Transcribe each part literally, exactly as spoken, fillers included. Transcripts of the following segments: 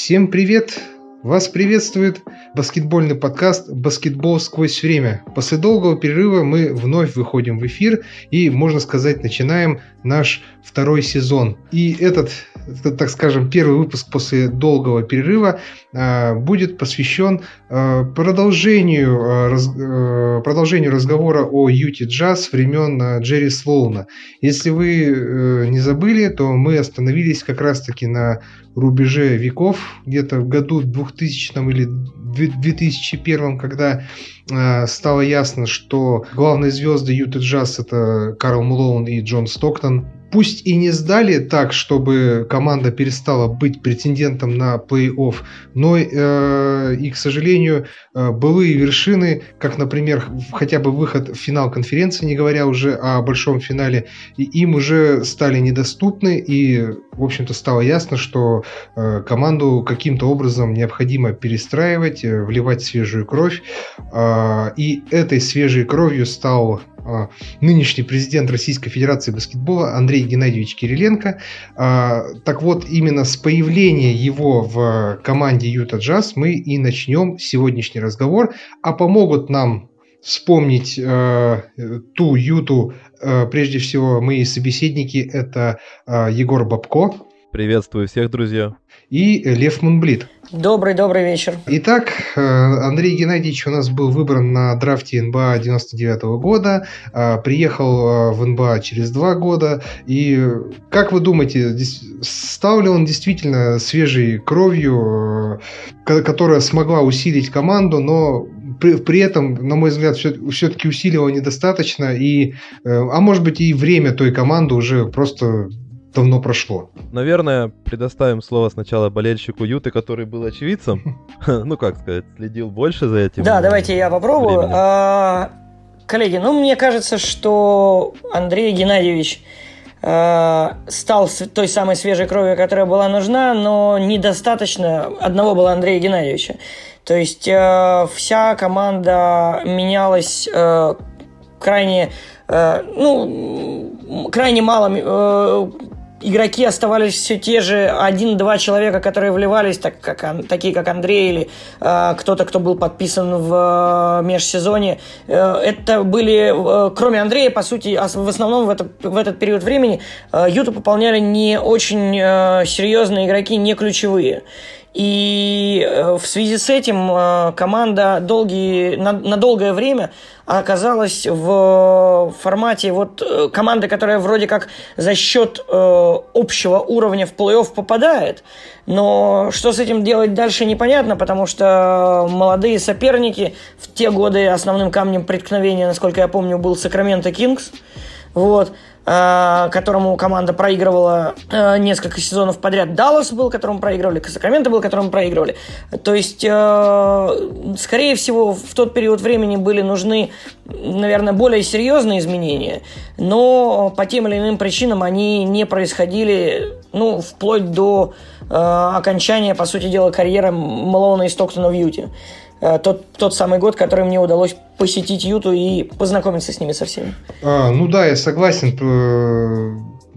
Всем привет! Вас приветствует баскетбольный подкаст «Баскетбол сквозь время». После долгого перерыва мы вновь выходим в эфир и, можно сказать, начинаем наш второй сезон. И этот, так скажем, первый выпуск после долгого перерыва будет посвящен продолжению, продолжению разговора о Юти Джаз времен Джерри Слоуна. Если вы не забыли, то мы остановились как раз-таки на рубеже веков, где-то в году двухтысячном или две тысячи первом, когда э, стало ясно, что главные звезды Юти Джаз — это Карл Мэлоун и Джон Стоктон. Пусть и не сдали так, чтобы команда перестала быть претендентом на плей-офф, но э, и, к сожалению, э, былые вершины, как, например, хотя бы выход в финал конференции, не говоря уже о большом финале, и им уже стали недоступны, и, в общем-то, стало ясно, что э, команду каким-то образом необходимо перестраивать, э, вливать свежую кровь, э, и этой свежей кровью стал нынешний президент Российской Федерации баскетбола Андрей Геннадьевич Кириленко. Так вот, именно с появления его в команде Юти Джаз мы и начнем сегодняшний разговор. А помогут нам вспомнить э, ту Юту, э, прежде всего, мои собеседники, это э, Егор Бобко. Приветствую всех, друзья. И Лев Мунблит. Добрый-добрый вечер. Итак, Андрей Геннадьевич у нас был выбран на драфте эн бэ а девяносто девятого года, приехал в эн бэ а через два года. И как вы думаете, стал ли он действительно свежей кровью, которая смогла усилить команду, но при, при этом, на мой взгляд, все, все-таки усилила недостаточно, и, а может быть, и время той команды уже просто давно прошло. Наверное, предоставим слово сначала болельщику Юты, который был очевидцем. Ну, как сказать, следил больше за этим. Да, давайте я попробую. А, коллеги, ну, мне кажется, что Андрей Геннадьевич а, стал той самой свежей кровью, которая была нужна, но недостаточно одного было Андрея Геннадьевича. То есть а, вся команда менялась а, крайне, а, ну, крайне мало... А, игроки оставались все те же, один-два человека, которые вливались, так как, такие как Андрей или э, кто-то, кто был подписан в э, межсезонье. Э, это были, э, кроме Андрея, по сути, в основном в, это, в этот период времени э, Юту пополняли не очень э, серьезные игроки, не ключевые. И в связи с этим команда долгие, на, на долгое время оказалась в формате вот команды, которая вроде как за счет э, общего уровня в плей-офф попадает, но что с этим делать дальше, непонятно, потому что молодые соперники в те годы основным камнем преткновения, насколько я помню, был Сакраменто Кингс. Вот, э, которому команда проигрывала э, несколько сезонов подряд. Даллас был, которому проигрывали, Сакраменто был, которому проигрывали. То есть, э, скорее всего, в тот период времени были нужны, наверное, более серьезные изменения, но по тем или иным причинам они не происходили, ну, вплоть до э, окончания, по сути дела, карьеры Мэлоуна и Стоктона в Юте. Тот, тот самый год, который мне удалось посетить Юту и познакомиться с ними со всеми. А, ну да, я согласен.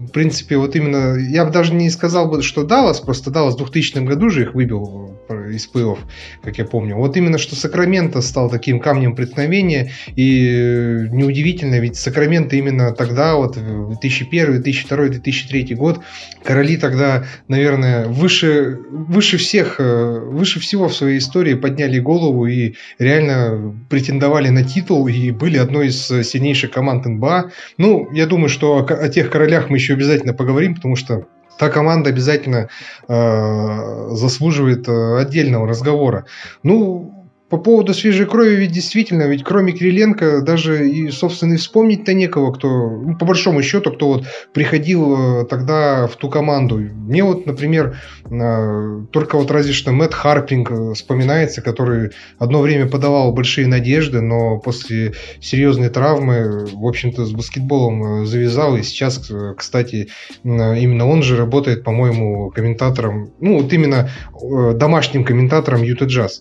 В принципе, вот именно... Я бы даже не сказал бы, что Даллас, просто Даллас в двухтысячном году же их выбил из плей-офф, как я помню. Вот именно, что Сакраменто стал таким камнем преткновения, и неудивительно, ведь Сакраменто именно тогда, вот две тысячи первый, две тысячи второй, две тысячи третий год, короли тогда, наверное, выше, выше всех, выше всего в своей истории подняли голову и реально претендовали на титул, и были одной из сильнейших команд эн бэ а. Ну, я думаю, что о, о тех королях мы еще обязательно поговорим, потому что та команда обязательно э, заслуживает э, отдельного разговора. Ну, по поводу свежей крови, ведь действительно, ведь кроме Кириленко даже и, собственно, и вспомнить-то некого, кто, ну, по большому счету, кто вот приходил э, тогда в ту команду. Мне вот, например, э, только вот разве что Мэтт Харпринг вспоминается, который одно время подавал большие надежды, но после серьезной травмы, в общем-то, с баскетболом завязал. И сейчас, кстати, именно он же работает, по-моему, комментатором, ну, вот именно э, домашним комментатором Юти Джаз.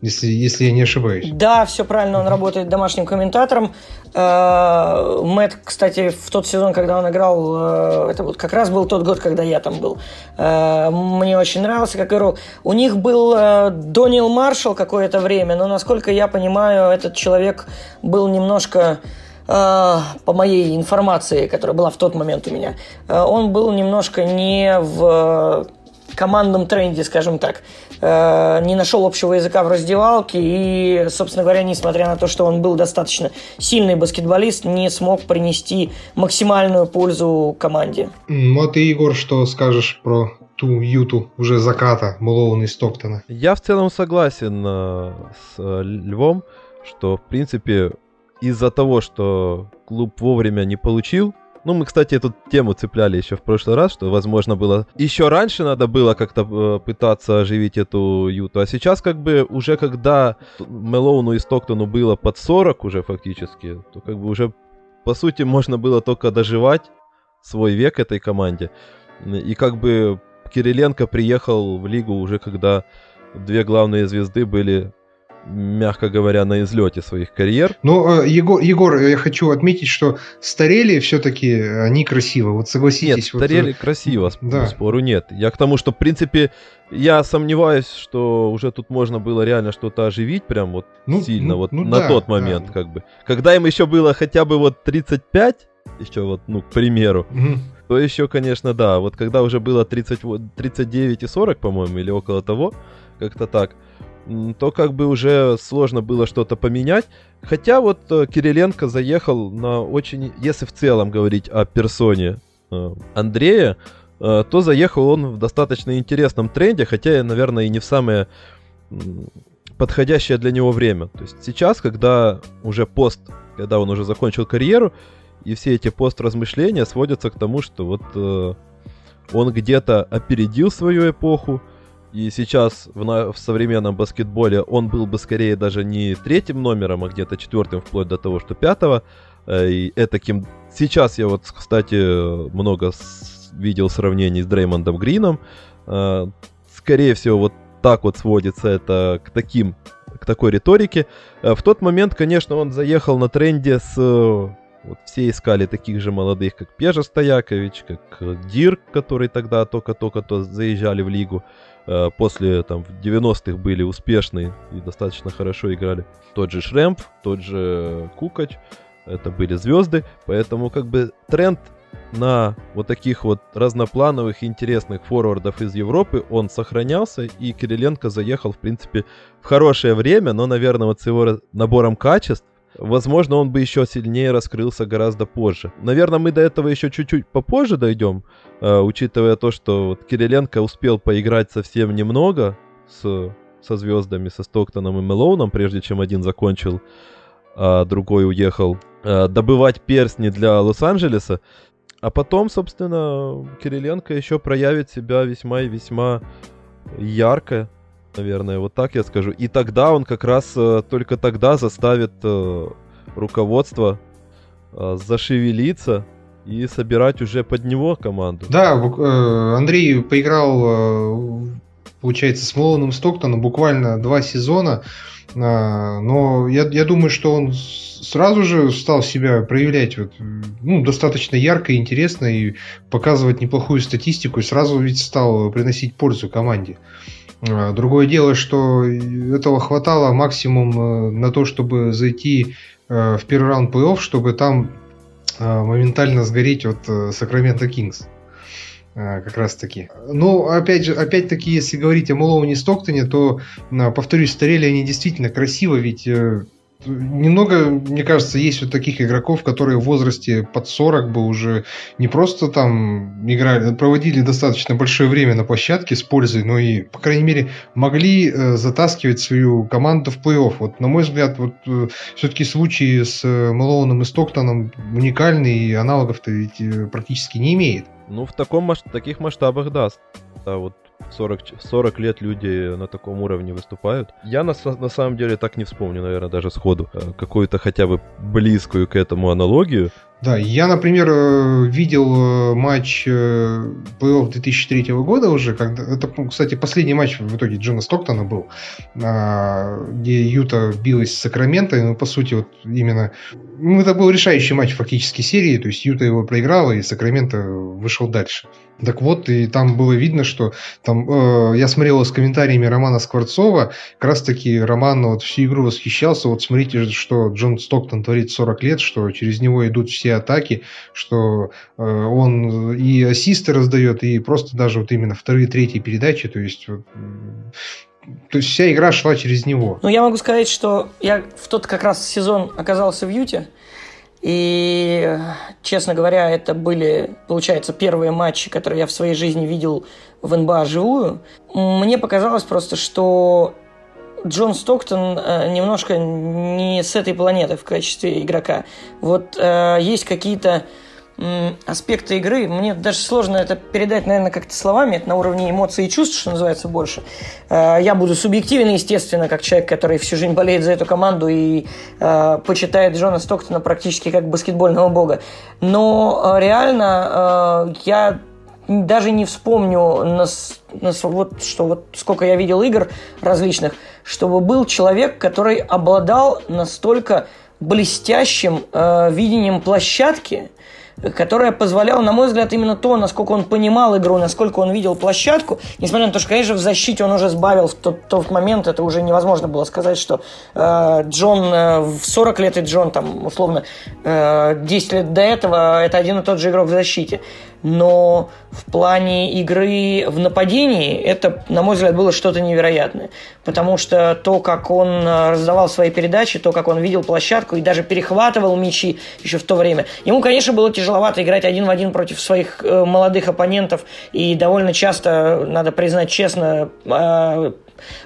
Если, если я не ошибаюсь. Да, все правильно, он работает домашним комментатором. Мэтт, кстати, в тот сезон, когда он играл, это вот как раз был тот год, когда я там был, мне очень нравился, как играл. У них был Доннил Маршалл какое-то время, но, насколько я понимаю, этот человек был немножко... по моей информации, которая была в тот момент у меня, он был немножко не в командном тренде, скажем так, не нашел общего языка в раздевалке и, собственно говоря, несмотря на то, что он был достаточно сильный баскетболист, не смог принести максимальную пользу команде. Ну, а ты, Егор, что скажешь про ту Юту уже заката Мэлоуна и Стоктона? Я в целом согласен с Львом, что, в принципе, из-за того, что клуб вовремя не получил, ну, мы, кстати, эту тему цепляли еще в прошлый раз, что, возможно, было... Еще раньше надо было как-то пытаться оживить эту Юту, а сейчас, как бы, уже когда Мэлоуну и Стоктону было под сорок уже фактически, то, как бы, уже, по сути, можно было только доживать свой век этой команде. И, как бы, Кириленко приехал в лигу уже, когда две главные звезды были... мягко говоря, на излете своих карьер. Но, Егор, Егор, я хочу отметить, что старели все-таки они красиво, вот согласитесь. Нет, вот... старели красиво, да. Спору нет. Я к тому, что, в принципе, я сомневаюсь, что уже тут можно было реально что-то оживить прям вот ну, сильно, ну, вот ну, на да, тот момент да. Как бы. Когда им еще было хотя бы вот тридцать пять, еще вот, ну, к примеру, mm-hmm. то еще, конечно, да, вот когда уже было тридцать, тридцать девять и сорок, по-моему, или около того, как-то так, то как бы уже сложно было что-то поменять. Хотя вот Кириленко заехал на очень... Если в целом говорить о персоне Андрея, то заехал он в достаточно интересном тренде, хотя, наверное, и не в самое подходящее для него время. То есть сейчас, когда уже пост, когда он уже закончил карьеру, и все эти пост-размышления сводятся к тому, что вот он где-то опередил свою эпоху, и сейчас в, на- в современном баскетболе он был бы скорее даже не третьим номером, а где-то четвертым, вплоть до того, что пятого. Э- и этаким... Сейчас я вот, кстати, много с- видел сравнений с Дреймондом Грином. Э- скорее всего, вот так вот сводится это к, таким, к такой риторике. Э- в тот момент, конечно, он заехал на тренде с... Вот все искали таких же молодых, как Пежа Стоякович, как Дирк, которые тогда только-только заезжали в лигу. После, там, в девяностых были успешны и достаточно хорошо играли. Тот же Шремп, тот же Кукач. Это были звезды. Поэтому, как бы, тренд на вот таких вот разноплановых, интересных форвардов из Европы, он сохранялся. И Кириленко заехал, в принципе, в хорошее время. Но, наверное, вот с его набором качеств, возможно, он бы еще сильнее раскрылся гораздо позже. Наверное, мы до этого еще чуть-чуть попозже дойдем, э, учитывая то, что вот Кириленко успел поиграть совсем немного с, со звездами, со Стоктоном и Мэлоуном, прежде чем один закончил, а другой уехал э, добывать перстни для Лос-Анджелеса. А потом, собственно, Кириленко еще проявит себя весьма и весьма ярко. Наверное, вот так я скажу. И тогда он как раз, только тогда заставит руководство зашевелиться и собирать уже под него команду. Да, Андрей поиграл, получается, с Мэлоуном Стоктоном буквально два сезона. Но я, я думаю, что он сразу же стал себя проявлять вот, ну, достаточно ярко и интересно, и показывать неплохую статистику, и сразу ведь стал приносить пользу команде. Другое дело, что этого хватало максимум на то, чтобы зайти в первый раунд плей-офф, чтобы там моментально сгореть от Сакраменто Кингс. Как раз таки. Ну, опять же, опять-таки, если говорить о Мэлоуне и Стоктоне, то, повторюсь, старели они действительно красиво, ведь немного, мне кажется, есть вот таких игроков, которые в возрасте под сорок бы уже не просто там играли, проводили достаточно большое время на площадке с пользой, но и, по крайней мере, могли э, затаскивать свою команду в плей-офф. Вот, на мой взгляд, вот э, все-таки случаи с э, Мэлоуном и Стоктоном уникальны, и аналогов-то ведь э, практически не имеет. Ну, в таком, таких масштабах, да. Да, вот. сорок, сорок лет люди на таком уровне выступают. Я на, на самом деле так не вспомню, наверное, даже сходу какую-то хотя бы близкую к этому аналогию. Да, я, например, видел матч плей-офф две тысячи третьего года уже, когда, это, кстати, последний матч в итоге Джона Стоктона был, где Юта билась с Сакраменто, ну, по сути, вот именно, ну, это был решающий матч фактически серии, то есть Юта его проиграла, и Сакраменто вышел дальше. Так вот, и там было видно, что там, э, я смотрел с комментариями Романа Скворцова, как раз таки Роман вот всю игру восхищался, вот смотрите, что Джон Стоктон творит сорок лет, что через него идут все атаки, что э, он и ассисты раздает, и просто даже вот именно вторые, третьи передачи, то есть... Вот, то есть вся игра шла через него. Ну, я могу сказать, что я в тот как раз сезон оказался в Юте, и, честно говоря, это были, получается, первые матчи, которые я в своей жизни видел в эн бэ а живую. Мне показалось просто, что Джон Стоктон немножко не с этой планеты в качестве игрока. Вот э, есть какие-то э, аспекты игры, мне даже сложно это передать, наверное, как-то словами, это на уровне эмоций и чувств, что называется, больше. Э, я буду субъективен, естественно, как человек, который всю жизнь болеет за эту команду и э, почитает Джона Стоктона практически как баскетбольного бога. Но э, реально э, я... даже не вспомню, на, на, вот, что, вот, сколько я видел игр различных, чтобы был человек, который обладал настолько блестящим э, видением площадки, которая позволяла, на мой взгляд, именно то, насколько он понимал игру, насколько он видел площадку, несмотря на то, что, конечно, в защите он уже сбавил в тот, тот момент, это уже невозможно было сказать, что э, Джон э, в сорок лет и Джон, там, условно, э, десять лет до этого, это один и тот же игрок в защите. Но в плане игры в нападении это, на мой взгляд, было что-то невероятное. Потому что то, как он раздавал свои передачи, то, как он видел площадку и даже перехватывал мячи еще в то время. Ему, конечно, было тяжеловато играть один в один против своих молодых оппонентов. И довольно часто, надо признать честно,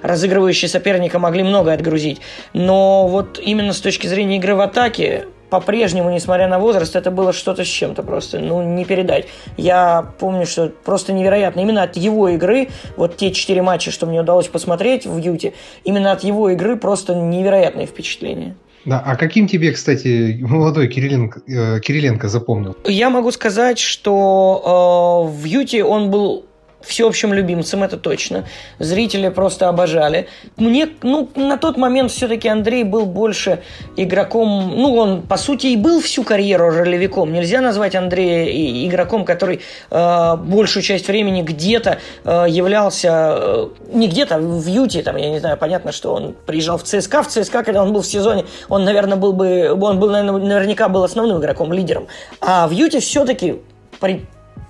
разыгрывающие соперника могли много отгрузить. Но вот именно с точки зрения игры в атаке, по-прежнему, несмотря на возраст, это было что-то с чем-то просто, ну, не передать. Я помню, что просто невероятно. Именно от его игры, вот те четыре матча, что мне удалось посмотреть в Юте, именно от его игры просто невероятные впечатления. Да, а каким тебе, кстати, молодой Кириленко, э, Кириленко запомнил? Я могу сказать, что э, в Юте он был всеобщим любимцем, это точно. Зрители просто обожали. Мне, ну, на тот момент все-таки Андрей был больше игроком... Ну, он, по сути, и был всю карьеру ролевиком. Нельзя назвать Андрея игроком, который э, большую часть времени где-то э, являлся... Э, не где-то, в Юте, там, я не знаю, понятно, что он приезжал в ЦСКА. В ЦСКА, когда он был в сезоне, он, наверное, был бы... Он был, наверное, наверняка был основным игроком, лидером. А в Юте все-таки... При,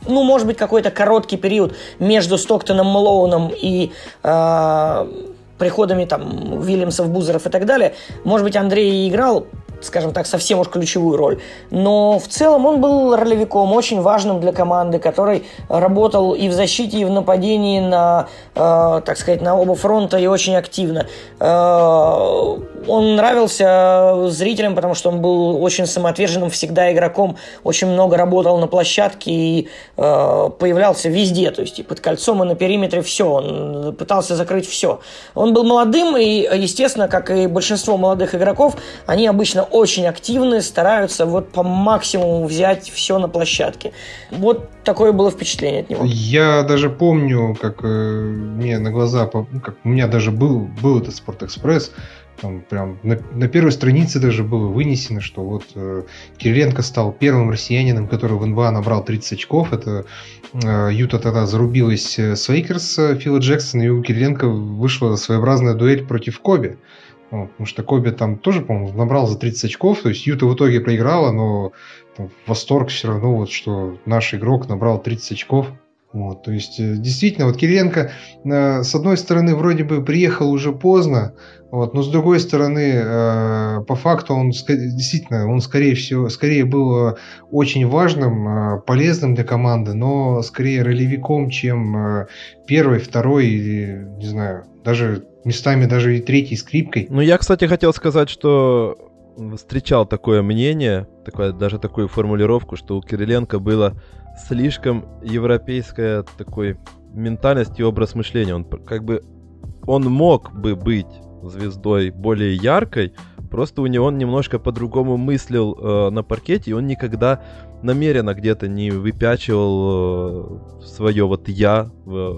Ну, может быть, какой-то короткий период между Стоктоном, Мэлоуном и э, приходами там Уильямсов, Бузеров и так далее. Может быть, Андрей играл, скажем так, совсем уж ключевую роль. Но в целом он был ролевиком, очень важным для команды, который работал и в защите, и в нападении на, э, так сказать, на оба фронта и очень активно. Э, он нравился зрителям, потому что он был очень самоотверженным всегда игроком, очень много работал на площадке и э, появлялся везде, то есть и под кольцом, и на периметре, все, он пытался закрыть все. Он был молодым, и, естественно, как и большинство молодых игроков, они обычно очень активны, стараются вот по максимуму взять все на площадке. Вот такое было впечатление от него. Я даже помню, как э, мне на глаза, как у меня даже был, был этот «Спортэкспресс», там прям на, на первой странице даже было вынесено, что вот э, Кириленко стал первым россиянином, который в эн бэ а набрал тридцать очков. Это э, Юта тогда зарубилась с Лейкерс Фила Джексона, и у Кириленко вышла своеобразная дуэль против Коби. Вот, потому что Коби там тоже, по-моему, набрал за тридцать очков. То есть Юта в итоге проиграла, но там, восторг все равно, вот, что наш игрок набрал тридцать очков. Вот, то есть, действительно, вот Кириленко, э, с одной стороны, вроде бы приехал уже поздно, вот, но с другой стороны, э, по факту, он действительно, он скорее всего, скорее был очень важным, э, полезным для команды, но скорее ролевиком, чем э, первый, второй, или, не знаю, даже местами даже и третьей скрипкой. Ну, я, кстати, хотел сказать, что встречал такое мнение, такое, даже такую формулировку, что у Кириленко было... слишком европейская такой ментальность и образ мышления. Он как бы он мог бы быть звездой более яркой, Просто у него он немножко по-другому мыслил э, на паркете, и он никогда намеренно где-то не выпячивал э, свое вот «я», э,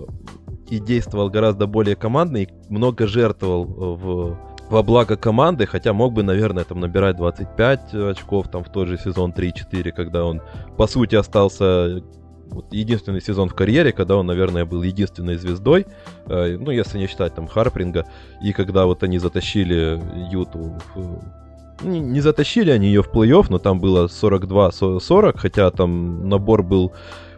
и действовал гораздо более командно, и много жертвовал в, во благо команды, хотя мог бы, наверное, там набирать двадцать пять очков там в тот же сезон три-четыре, когда он, по сути, остался... Вот единственный сезон в карьере, когда он, наверное, был единственной звездой, э, ну, если не считать там Харпринга, и когда вот они затащили Юту, в... не, не затащили они ее в плей-офф, но там было сорок два сорок, хотя там набор был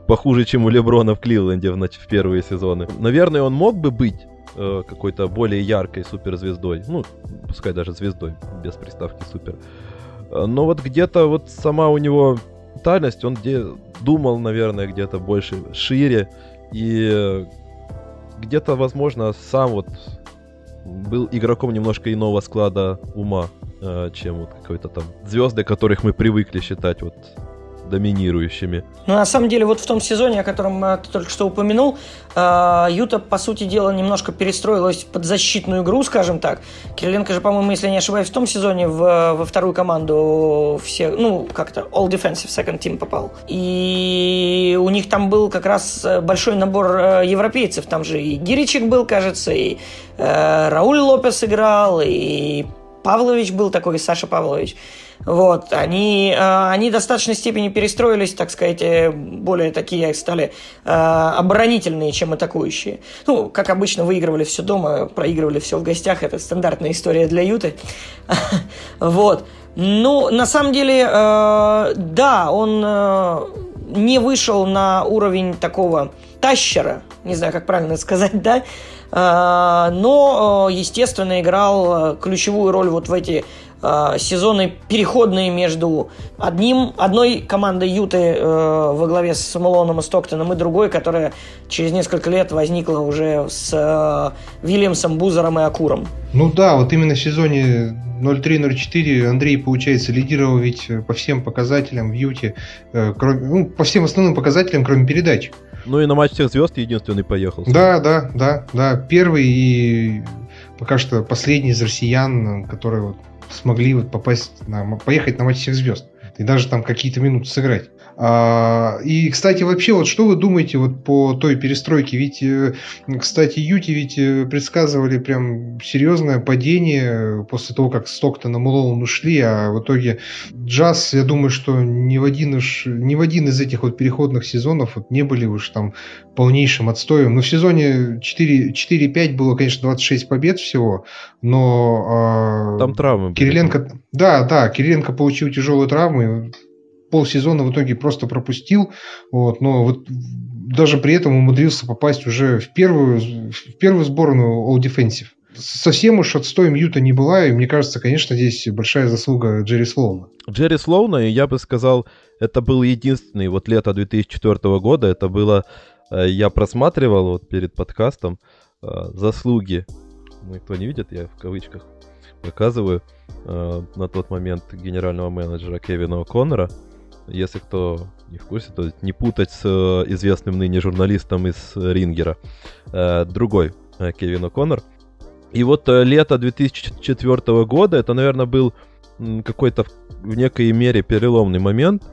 похуже, чем у Леброна в Кливленде в, в первые сезоны. Наверное, он мог бы быть э, какой-то более яркой суперзвездой, ну, пускай даже звездой, без приставки супер, но вот где-то вот сама у него... ментальность, он де- думал, наверное, где-то больше, шире, и где-то, возможно, сам вот был игроком немножко иного склада ума, э, чем вот какой-то там звезды, которых мы привыкли считать вот доминирующими. Ну, на самом деле, вот в том сезоне, о котором ты только что упомянул, Юта, по сути дела, немножко перестроилась под защитную игру, скажем так. Кириленко же, по-моему, если не ошибаюсь, в том сезоне в, во вторую команду все, ну, как-то All Defensive Second Team попал. И у них там был как раз большой набор европейцев. Там же и Гиричик был, кажется, и э, Рауль Лопес играл, и Павлович был такой, и Саша Павлович. Вот, они, они в достаточной степени перестроились, так сказать, более такие стали оборонительные, чем атакующие. Ну, как обычно, выигрывали все дома, проигрывали все в гостях, это стандартная история для Юты. Вот, ну, на самом деле, да, он не вышел на уровень такого тащера, не знаю, как правильно сказать, да, но, естественно, играл ключевую роль вот в эти... сезоны переходные между одним, одной командой Юты э, во главе с Мэлоуном и Стоктоном и другой, которая через несколько лет возникла уже с э, Уильямсом, Бузером и Окуром. Ну да, вот именно в сезоне ноль три ноль четыре Андрей, получается, лидировал ведь по всем показателям в Юте, э, кроме, ну, по всем основным показателям, кроме передач. Ну и на матч всех звезд единственный поехал. Да, да, да, да. Первый и пока что последний из россиян, который вот смогли вот попасть на, поехать на матч всех звезд и даже там какие-то минуты сыграть. А, и, кстати, вообще, вот что вы думаете вот по той перестройке? Ведь, кстати, Юти ведь предсказывали прям серьезное падение после того, как Стоктон и Мэлоун ушли, а в итоге Джаз, я думаю, что ни в один, уж, ни в один из этих вот переходных сезонов вот не были уж там полнейшим отстоем. Но в сезоне четыре пять было, конечно, двадцать шесть побед всего, но... А, там травмы. Кириленко... Да, да, Кириленко получил тяжелую травму, полсезона в итоге просто пропустил, вот, но вот даже при этом умудрился попасть уже в первую, в первую сборную All Defensive. Совсем уж отстоем Юта не была, и мне кажется, конечно, здесь большая заслуга Джерри Слоуна. Джерри Слоуна, и я бы сказал, это был единственный, вот лето две тысячи четвёртого года, это было, я просматривал вот перед подкастом заслуги, никто не видит, я в кавычках показываю, на тот момент генерального менеджера Кевина О'Коннора. Если кто не в курсе, то не путать с известным ныне журналистом из Рингера. Другой Кевин О'Коннор. И вот лето две тысячи четвёртого года, это, наверное, был какой-то в некой мере переломный момент,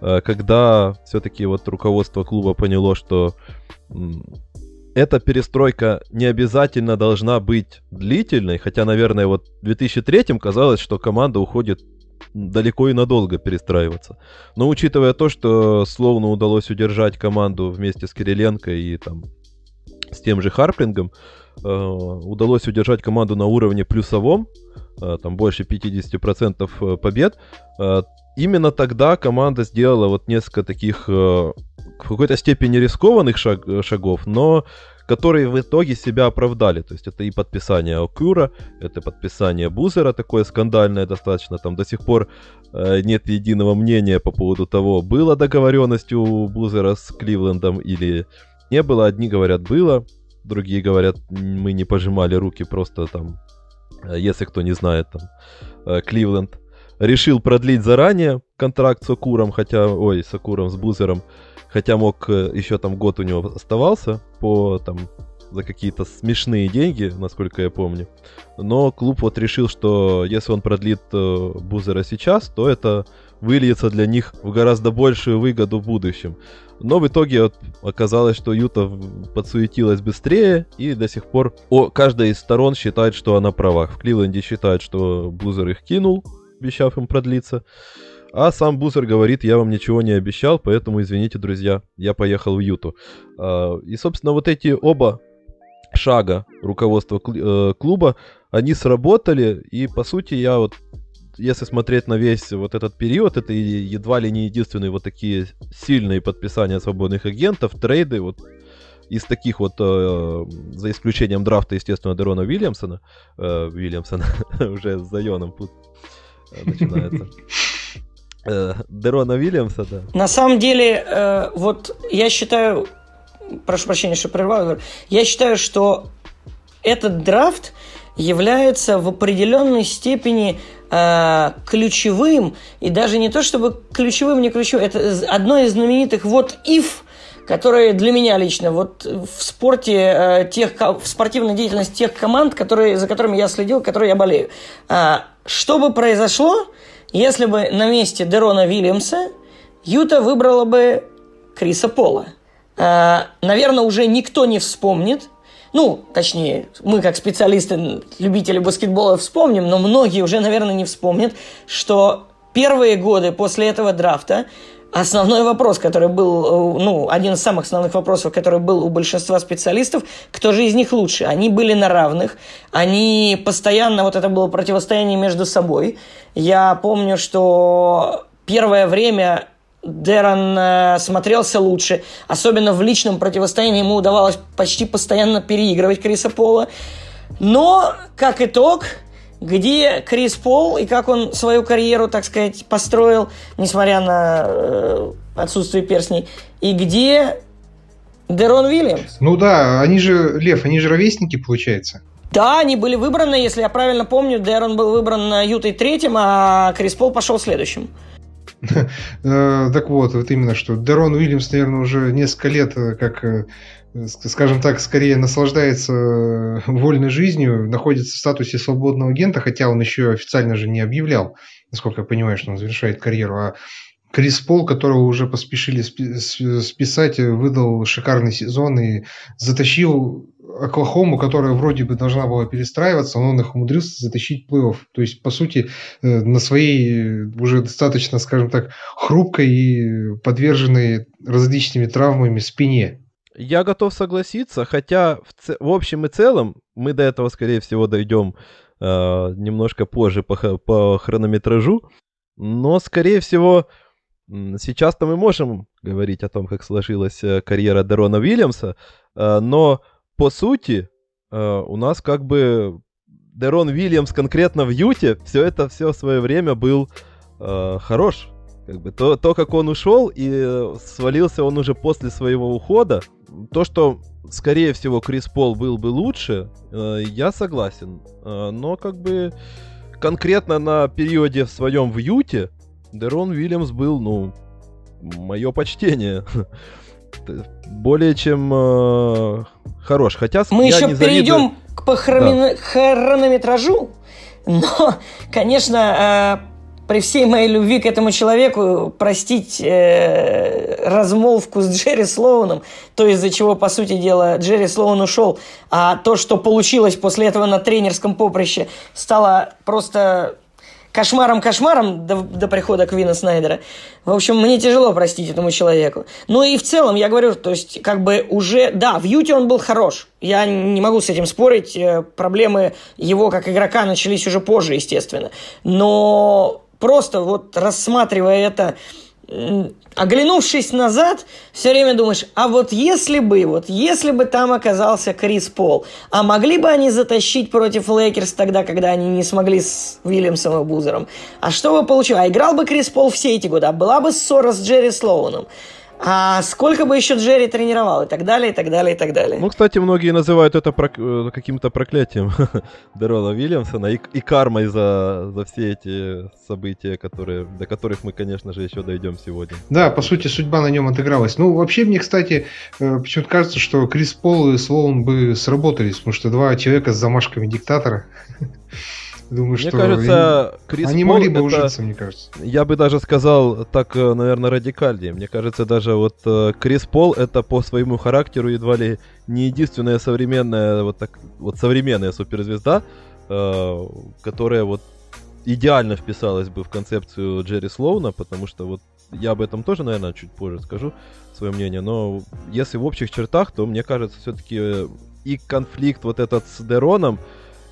когда все-таки вот руководство клуба поняло, что эта перестройка не обязательно должна быть длительной, хотя, наверное, вот в две тысячи третьем казалось, что команда уходит далеко и надолго перестраиваться. Но учитывая то, что словно удалось удержать команду вместе с Кириленко и там с тем же Харпрингом, э, удалось удержать команду на уровне плюсовом, э, там больше пятьдесят процентов побед, э, именно тогда команда сделала вот несколько таких э, в какой-то степени рискованных шаг, шагов, но которые в итоге себя оправдали. То есть это и подписание Окура, это подписание Бузера, такое скандальное достаточно. Там до сих пор э, нет единого мнения по поводу того, была договоренность у Бузера с Кливлендом или не было. Одни говорят, было, другие говорят, мы не пожимали руки, просто там, если кто не знает, там, э, Кливленд решил продлить заранее контракт с Окуром, хотя, ой, с Окуром, с Бузером, хотя мог еще там год у него оставался по там за какие-то смешные деньги, насколько я помню. Но клуб вот решил, что если он продлит э, Бузера сейчас, то это выльется для них в гораздо большую выгоду в будущем. Но в итоге вот, оказалось, что Юта подсуетилась быстрее, и до сих пор о, каждая из сторон считает, что она права. В Кливленде считают, что Бузер их кинул, обещав им продлиться. А сам Бузер говорит: я вам ничего не обещал, поэтому извините, друзья, я поехал в Юту. И, собственно, вот эти оба шага руководства клуба, они сработали, и, по сути, я вот, если смотреть на весь вот этот период, это едва ли не единственные вот такие сильные подписания свободных агентов, трейды, вот из таких вот, э, за исключением драфта, естественно, Дерона Уильямсона, э, Уильямсона, уже с Зайоном тут начинается... Дерона Уильямса, да. На самом деле, э, вот я считаю, прошу прощения, что прервал, я считаю, что этот драфт является в определенной степени э, ключевым, и даже не то чтобы ключевым, не ключевым, это одно из знаменитых вот if, которые для меня лично вот в спорте, э, тех, в спортивной деятельности тех команд, которые, за которыми я следил, которые я болею. Э, что бы произошло, если бы на месте Дерона Уильямса Юта выбрала бы Криса Пола? А, наверное, уже никто не вспомнит. Ну, точнее, мы как специалисты, любители баскетбола вспомним, но многие уже, наверное, не вспомнят, что первые годы после этого драфта основной вопрос, который был, ну, один из самых основных вопросов, который был у большинства специалистов, кто же из них лучше? Они были на равных, они постоянно, вот это было противостояние между собой. Я помню, что первое время Дерон смотрелся лучше, особенно в личном противостоянии ему удавалось почти постоянно переигрывать Криса Пола. Но, как итог... Где Крис Пол и как он свою карьеру, так сказать, построил, несмотря на э, отсутствие перстней, и где Дерон Уильямс? Ну да, они же, Лев, они же ровесники, получается. Да, они были выбраны, если я правильно помню, Дерон был выбран Ютой третьим, а Крис Пол пошел следующим. Так вот, вот именно что. Дерон Уильямс, наверное, уже несколько лет как... скажем так, скорее наслаждается вольной жизнью, находится в статусе свободного агента, хотя он еще официально же не объявлял, насколько я понимаю, что он завершает карьеру. А Крис Пол, которого уже поспешили списать, выдал шикарный сезон и затащил Оклахому, которая вроде бы должна была перестраиваться, но он их умудрился затащить в плей-офф. То есть, по сути, на своей уже достаточно, скажем так, хрупкой и подверженной различными травмами спине. Я готов согласиться, хотя в, ц... в общем и целом мы до этого, скорее всего, дойдем э, немножко позже по, х... по хронометражу, но, скорее всего, сейчас-то мы можем говорить о том, как сложилась карьера Дерона Уильямса, э, но, по сути, э, у нас как бы Дерон Уильямс конкретно в Юте все это все в свое время был э, хорош. Как бы то, то, как он ушел, и свалился он уже после своего ухода. То, что, скорее всего, Крис Пол был бы лучше, э, я согласен. Э, но как бы конкретно на периоде в своем в Юте Дерон Уильямс был, ну, мое почтение, более чем э, хорош. Хотя мы я еще не перейдем завидую... к по хроми... да. хронометражу, но, конечно... Э... При всей моей любви к этому человеку простить э, размолвку с Джерри Слоуном, то, из-за чего, по сути дела, Джерри Слоун ушел, а то, что получилось после этого на тренерском поприще, стало просто кошмаром-кошмаром до, до прихода Квина Снайдера. В общем, мне тяжело простить этому человеку. Ну и в целом, я говорю, то есть, как бы уже... Да, в Юте он был хорош. Я не могу с этим спорить. Проблемы его как игрока начались уже позже, естественно. Но... Просто вот рассматривая это, оглянувшись назад, все время думаешь, а вот если бы, вот если бы там оказался Крис Пол, а могли бы они затащить против Лейкерс тогда, когда они не смогли с Уильямсом и Бузером? А что бы получилось? А играл бы Крис Пол все эти годы, а была бы ссора с Джерри Слоуном. А сколько бы еще Джерри тренировал, и так далее, и так далее, и так далее. Ну, кстати, многие называют это прок- каким-то проклятием Дерона Уильямсона и, и кармой за, за все эти события, которые, до которых мы, конечно же, еще дойдем сегодня. Да, по сути, судьба на нем отыгралась. Ну, вообще, мне, кстати, почему-то кажется, что Крис Пол и Слоун бы сработались, потому что два человека с замашками диктатора... Думаю, мне что кажется, им... Крис они Пол могли бы это... ужиться, мне кажется. Я бы даже сказал так, наверное, радикальнее. Мне кажется, даже вот Крис Пол это по своему характеру едва ли не единственная современная вот так вот современная суперзвезда, э, которая вот идеально вписалась бы в концепцию Джерри Слоуна, потому что вот я об этом тоже, наверное, чуть позже скажу свое мнение. Но если в общих чертах, то мне кажется, все-таки и конфликт вот этот с Дероном.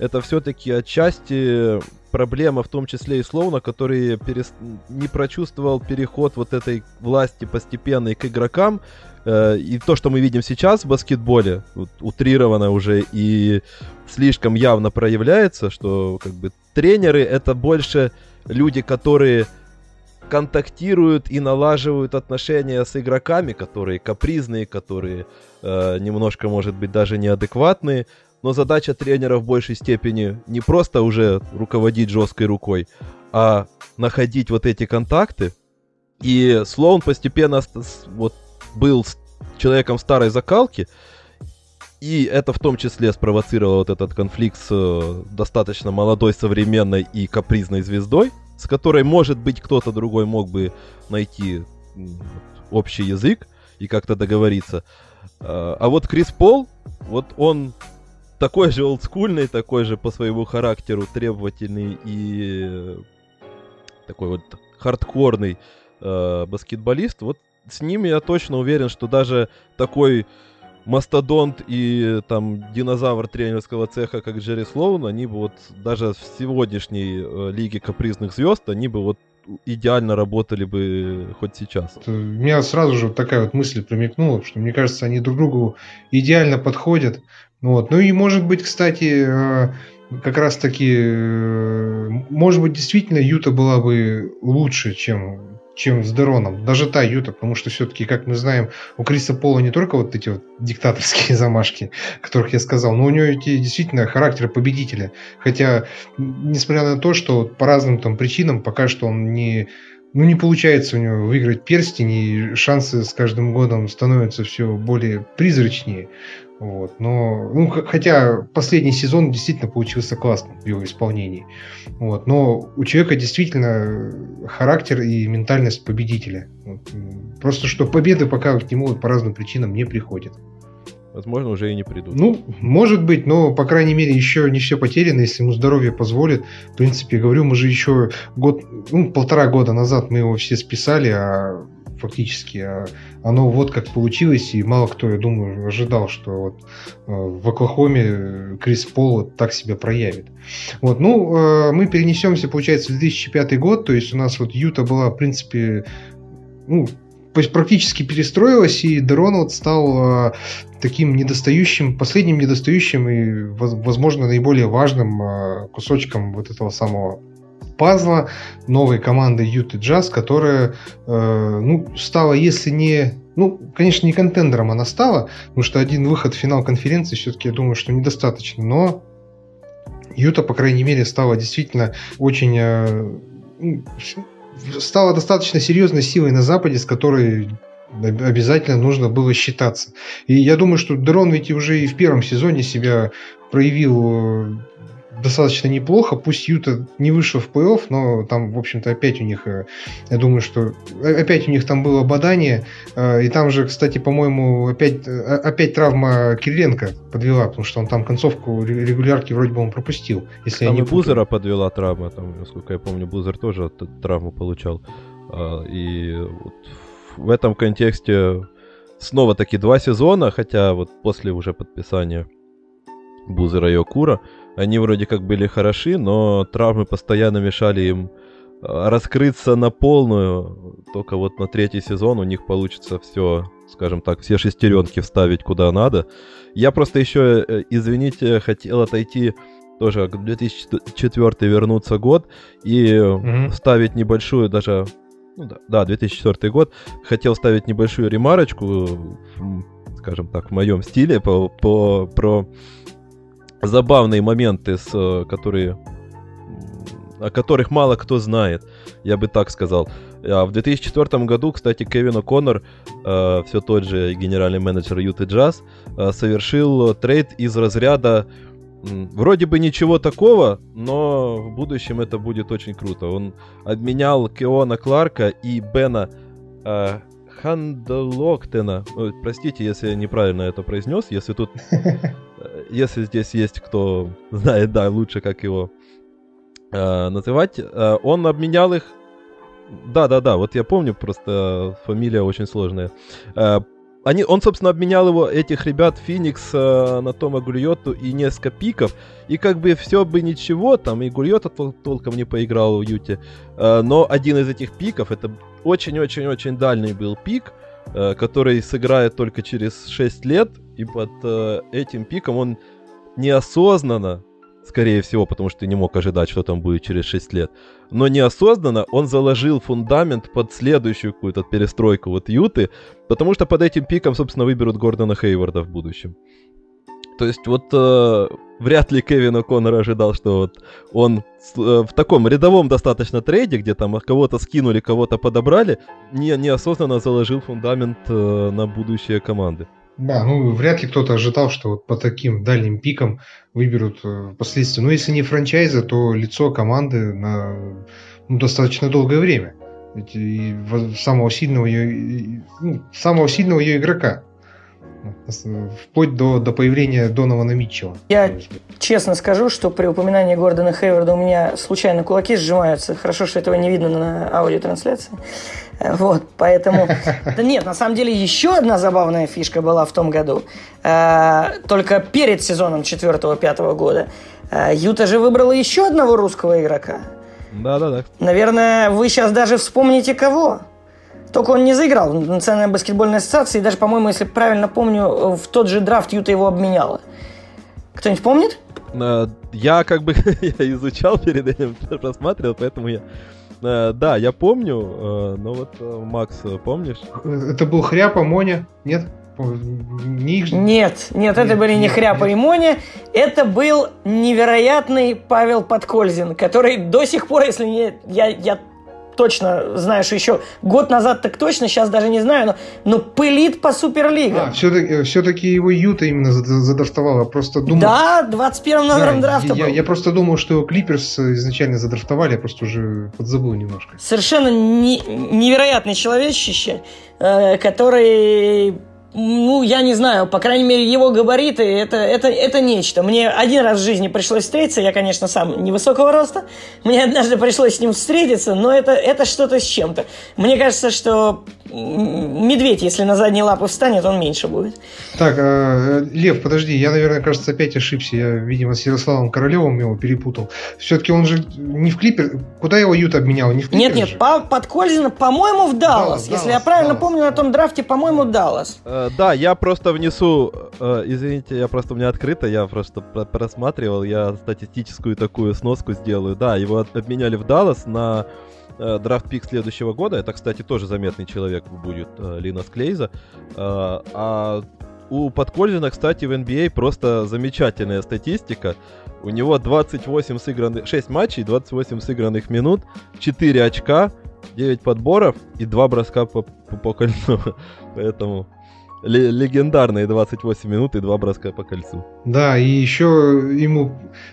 Это все-таки отчасти проблема, в том числе и Слоуна, который перес... не прочувствовал переход вот этой власти постепенной к игрокам. Э, и то, что мы видим сейчас в баскетболе, вот, утрировано уже и слишком явно проявляется, что как бы тренеры — это больше люди, которые контактируют и налаживают отношения с игроками, которые капризные, которые э, немножко, может быть, даже неадекватные. Но задача тренера в большей степени не просто уже руководить жесткой рукой, а находить вот эти контакты. И Слоун постепенно вот, был человеком старой закалки, и это в том числе спровоцировало вот этот конфликт с достаточно молодой, современной и капризной звездой, с которой, может быть, кто-то другой мог бы найти общий язык и как-то договориться. А вот Крис Пол, вот он... такой же олдскульный, такой же по своему характеру требовательный и такой вот хардкорный э, баскетболист. Вот с ним я точно уверен, что даже такой мастодонт и там динозавр тренерского цеха, как Джерри Слоун, они бы вот даже в сегодняшней э, лиге капризных звезд, они бы вот идеально работали бы хоть сейчас. У меня сразу же такая вот мысль промелькнула, что мне кажется, они друг другу идеально подходят. Вот. Ну и может быть, кстати, как раз таки, может быть, действительно Юта была бы лучше, чем, чем с Дероном. Даже та Юта, потому что все-таки, как мы знаем, у Криса Пола не только вот эти вот диктаторские замашки, о которых я сказал, но у него эти, действительно характер победителя. Хотя, несмотря на то, что по разным там причинам пока что он не... Ну, не получается у него выиграть перстень, и шансы с каждым годом становятся все более призрачнее. Вот. Но, ну, хотя последний сезон действительно получился классным в его исполнении. Вот. Но у человека действительно характер и ментальность победителя. Вот. Просто что победы пока к нему по разным причинам не приходят. Возможно, уже и не придут. Ну, может быть, но, по крайней мере, еще не все потеряно, если ему здоровье позволит. В принципе, говорю, мы же еще год, ну, полтора года назад мы его все списали, а фактически а оно вот как получилось, и мало кто, я думаю, ожидал, что вот в Оклахоме Крис Пол так себя проявит. Вот, ну, мы перенесемся, получается, в две тысячи пятый год, то есть у нас вот Юта была, в принципе, ну, практически перестроилась, и Дерон вот стал э, таким недостающим, последним недостающим и, возможно, наиболее важным э, кусочком вот этого самого пазла новой команды Юти Джаз, которая э, ну, стала, если не... Ну, конечно, не контендером она стала, потому что один выход в финал конференции все-таки, я думаю, что недостаточно, но Юта, по крайней мере, стала действительно очень... Э, стала достаточно серьезной силой на Западе, с которой обязательно нужно было считаться. И я думаю, что Дерон ведь уже и в первом сезоне себя проявил достаточно неплохо. Пусть Юта не вышла в плей-офф, но там, в общем-то, опять у них, я думаю, что опять у них там было бадание. И там же, кстати, по-моему, опять, опять травма Кириленко подвела, потому что он там концовку регулярки вроде бы он пропустил. Если там я не и путаю. Бузера подвела травма, там, насколько я помню, Бузер тоже травму получал. И вот в этом контексте снова-таки два сезона, хотя вот после уже подписания Бузера и Окура они вроде как были хороши, но травмы постоянно мешали им раскрыться на полную. Только вот на третий сезон у них получится все, скажем так, все шестеренки вставить куда надо. Я просто еще, извините, хотел отойти тоже к две тысячи четвёртый вернуться год и mm-hmm. вставить небольшую даже Ну, да, да, две тысячи четвёртый год. Хотел ставить небольшую ремарочку, скажем так, в моем стиле, по, по, про забавные моменты, с, которые, о которых мало кто знает, я бы так сказал. А в две тысячи четвёртом году, кстати, Кевин О'Коннор, э, все тот же генеральный менеджер Юти Джаз, э, совершил трейд из разряда э, вроде бы ничего такого, но в будущем это будет очень круто. Он обменял Кеона Кларка и Бена э, Хандлоктена. Ой, простите, если я неправильно это произнес, если тут, если здесь есть кто знает, да, лучше как его э, называть. Э, он обменял их. Да-да-да, вот я помню, просто фамилия очень сложная. Они, он, собственно, обменял его, этих ребят, Феникс, на Тома Гульотту и несколько пиков. И как бы все бы ничего, там и Гульотта тол- толком не поиграл в Юте. Но один из этих пиков, это очень-очень-очень дальний был пик, который сыграет только через шесть лет. И под этим пиком он неосознанно, скорее всего, потому что ты не мог ожидать, что там будет через шесть лет. Но неосознанно он заложил фундамент под следующую какую-то перестройку вот Юты, потому что под этим пиком, собственно, выберут Гордона Хейворда в будущем. То есть вот э, вряд ли Кевин О'Коннор ожидал, что вот он э, в таком рядовом достаточно трейде, где там кого-то скинули, кого-то подобрали, не, неосознанно заложил фундамент э, на будущее команды. Да, ну вряд ли кто-то ожидал, что вот по таким дальним пикам выберут впоследствии. Но если не франчайза, то лицо команды на ну, достаточно долгое время. И самого сильного ее, самого сильного ее игрока. Вплоть до, до появления Донована Митчелла. Я честно скажу, что при упоминании Гордона Хейворда у меня случайно кулаки сжимаются. Хорошо, что этого не видно на аудиотрансляции. Вот, поэтому... Да нет, на самом деле еще одна забавная фишка была в том году. Только перед сезоном четвёртого-пятого года Юта же выбрала еще одного русского игрока. Да-да-да. Наверное, вы сейчас даже вспомните кого. Только он не заиграл в Национальной баскетбольной ассоциации. И даже, по-моему, если правильно помню, в тот же драфт Юта его обменяла. Кто-нибудь помнит? Я как бы я изучал перед этим, просматривал, поэтому я... Да, я помню, но вот, Макс, помнишь? Это был Хряпа, Моня, нет? Не... Нет, нет, нет, это были не нет, Хряпа нет. и Моня. Это был невероятный Павел Подкользин, который до сих пор, если не... Я... я... точно знаю, что еще год назад так точно, сейчас даже не знаю, но, но пылит по Суперлигам. А, все-таки, все-таки его Юта именно задрафтовала. Просто думал... Да, двадцать первым номером да, драфта я, был. Я просто думал, что его Клиперс изначально задрафтовали, я просто уже подзабыл немножко. Совершенно не, невероятный человечище, который... Ну, я не знаю, по крайней мере, его габариты, это, это, это нечто. Мне один раз в жизни пришлось встретиться, я, конечно, сам невысокого роста, мне однажды пришлось с ним встретиться, но это, это что-то с чем-то. Мне кажется, что медведь, если на задние лапы встанет, он меньше будет. Так, Лев, подожди, я, наверное, кажется, опять ошибся, я, видимо, с Ярославом Королевым его перепутал. Все-таки он же не в Клипер, куда его Юта обменял, не в Клипер? Нет, нет, по... Подкользина, по-моему, в Даллас, Даллас если Даллас, я правильно Даллас. помню, на том драфте, по-моему, Даллас. Да, я просто внесу, э, извините, я просто у меня открыто, я просто просматривал, я статистическую такую сноску сделаю. Да, его обменяли в Даллас на э, драфт-пик следующего года. Это, кстати, тоже заметный человек будет э, Линус Клейза. Э, а у Подкользина, кстати, в эн би эй просто замечательная статистика. У него двадцать восемь сыгранных, шесть матчей, двадцать восемь сыгранных минут, четыре очка, девять подборов и два броска по, по кольцу. Поэтому... легендарные двадцать восемь минут и два броска по кольцу. Да, и еще ему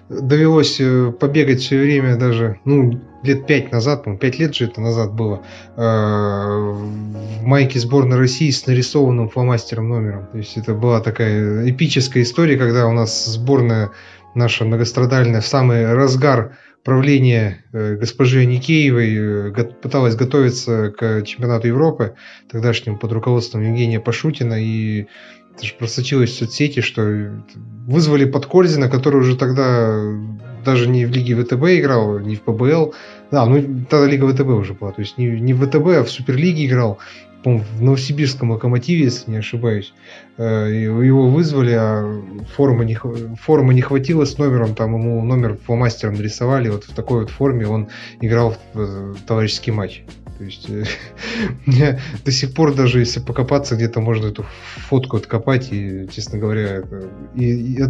довелось побегать все время даже, ну, лет пять назад, по-моему, пять лет же это назад было, в майке сборной России с нарисованным фломастером номером. То есть это была такая эпическая история, когда у нас сборная наша многострадальная в самый разгар правление госпожи Никеевой пыталась готовиться к чемпионату Европы, тогдашним под руководством Евгения Пашутина, и это же просочилось в соцсети, что вызвали Подкользина, который уже тогда даже не в Лиге ВТБ играл, не в ПБЛ, да, ну тогда Лига ВТБ уже была, то есть не, не в ВТБ, а в Суперлиге играл, в новосибирском Локомотиве, если не ошибаюсь, его вызвали, а формы не, формы не хватило с номером, там ему номер фломастером нарисовали, вот в такой вот форме он играл в товарищеский матч. То есть мне до сих пор, даже если покопаться, где-то можно эту фотку откопать, и, честно говоря, и, и,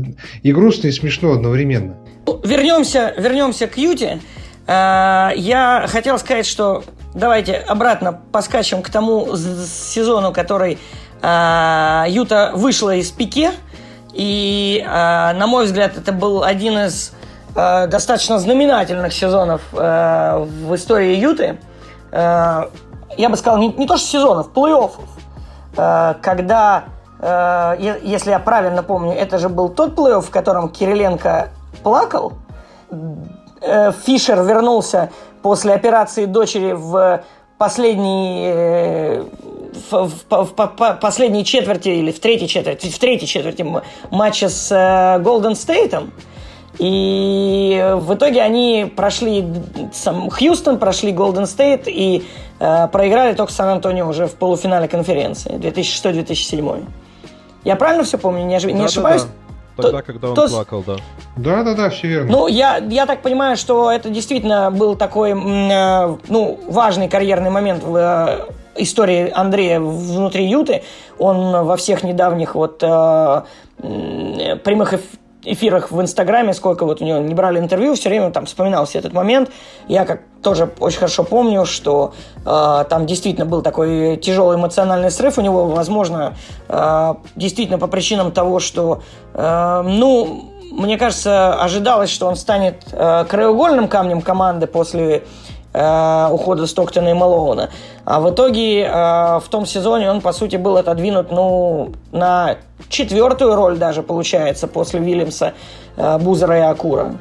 и грустно, и смешно одновременно. Вернемся, вернемся к Юти. Я хотел сказать, что давайте обратно поскачем к тому сезону, который Юта вышла из пике. И, на мой взгляд, это был один из достаточно знаменательных сезонов в истории Юты. Я бы сказал, не, не то что сезонов, плей-оффов. Когда, если я правильно помню, это же был тот плей-офф, в котором Кириленко плакал. Фишер вернулся после операции дочери в последней, в, в, в последней четверти или в третьей четверти, в третьей четверти матча с Голден Стейтом. И в итоге они прошли сам Хьюстон, прошли Голден Стейт и э, проиграли только Сан-Антонио уже в полуфинале конференции две тысячи шестой - две тысячи седьмой. Я правильно все помню? Не, ожи... да, не да, ошибаюсь? Да. Тогда, то, когда он то... плакал, да. Да-да-да, все верно. Ну, я, я так понимаю, что это действительно был такой э, ну, важный карьерный момент в э, истории Андрея внутри Юты. Он во всех недавних вот, э, прямых эфирах, эфирах в Инстаграме, сколько вот у него не брали интервью, все время там вспоминался этот момент. Я как тоже очень хорошо помню, что э, там действительно был такой тяжелый эмоциональный срыв у него, возможно, э, действительно по причинам того, что, э, ну, мне кажется, ожидалось, что он станет э, краеугольным камнем команды после э, ухода Стоктона и Мэлоуна. А в итоге э, в том сезоне он, по сути, был отодвинут, ну, на четвертую роль даже, получается, после Уильямса, э, Бузера и Окура.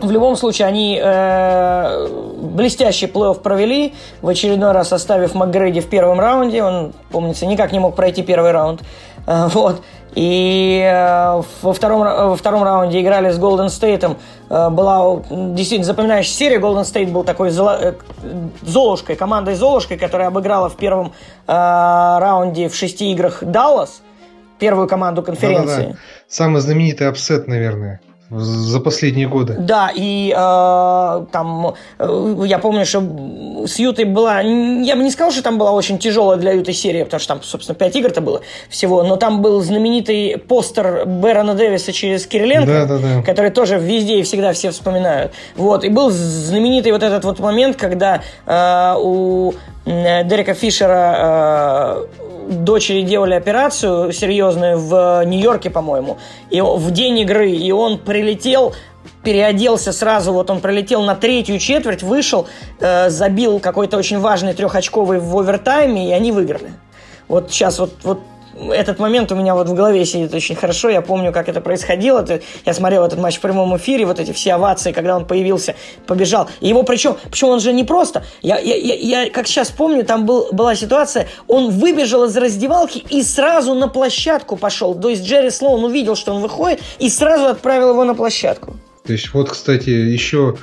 В любом случае, они э, блестящий плей-офф провели, в очередной раз оставив Макгреди в первом раунде. Он, помнится, никак не мог пройти первый раунд. Э, вот. И э, во, втором, во втором раунде играли с Голден Стейтом. Э, была действительно запоминающая серия. Голден Стейт был такой золо, э, золушкой, командой золушкой, которая обыграла в первом э, раунде в шести играх Даллас, первую команду конференции. Да-да-да. Самый знаменитый апсет, наверное, за последние годы. Да, и э, там э, я помню, что с Ютой была... Я бы не сказал, что там была очень тяжелая для Юты серия, потому что там, собственно, пять игр-то было всего, но там был знаменитый постер Бэрона Дэвиса через Кириленко, да, да, да. который тоже везде и всегда все вспоминают. Вот. И был знаменитый вот этот вот момент, когда э, у Дерека Фишера... Э, дочери делали операцию серьезную в Нью-Йорке, по-моему, и в день игры, и он прилетел, переоделся сразу, вот он прилетел на третью четверть, вышел, э, забил какой-то очень важный трехочковый в овертайме, и они выиграли. Вот сейчас вот, вот этот момент у меня вот в голове сидит очень хорошо, я помню, как это происходило, я смотрел этот матч в прямом эфире, вот эти все овации, когда он появился, побежал, и его причем, причем он же не просто, я, я, я, я как сейчас помню, там был, была ситуация, он выбежал из раздевалки и сразу на площадку пошел, то есть Джерри Слоун увидел, что он выходит, и сразу отправил его на площадку. То есть вот, кстати, еще...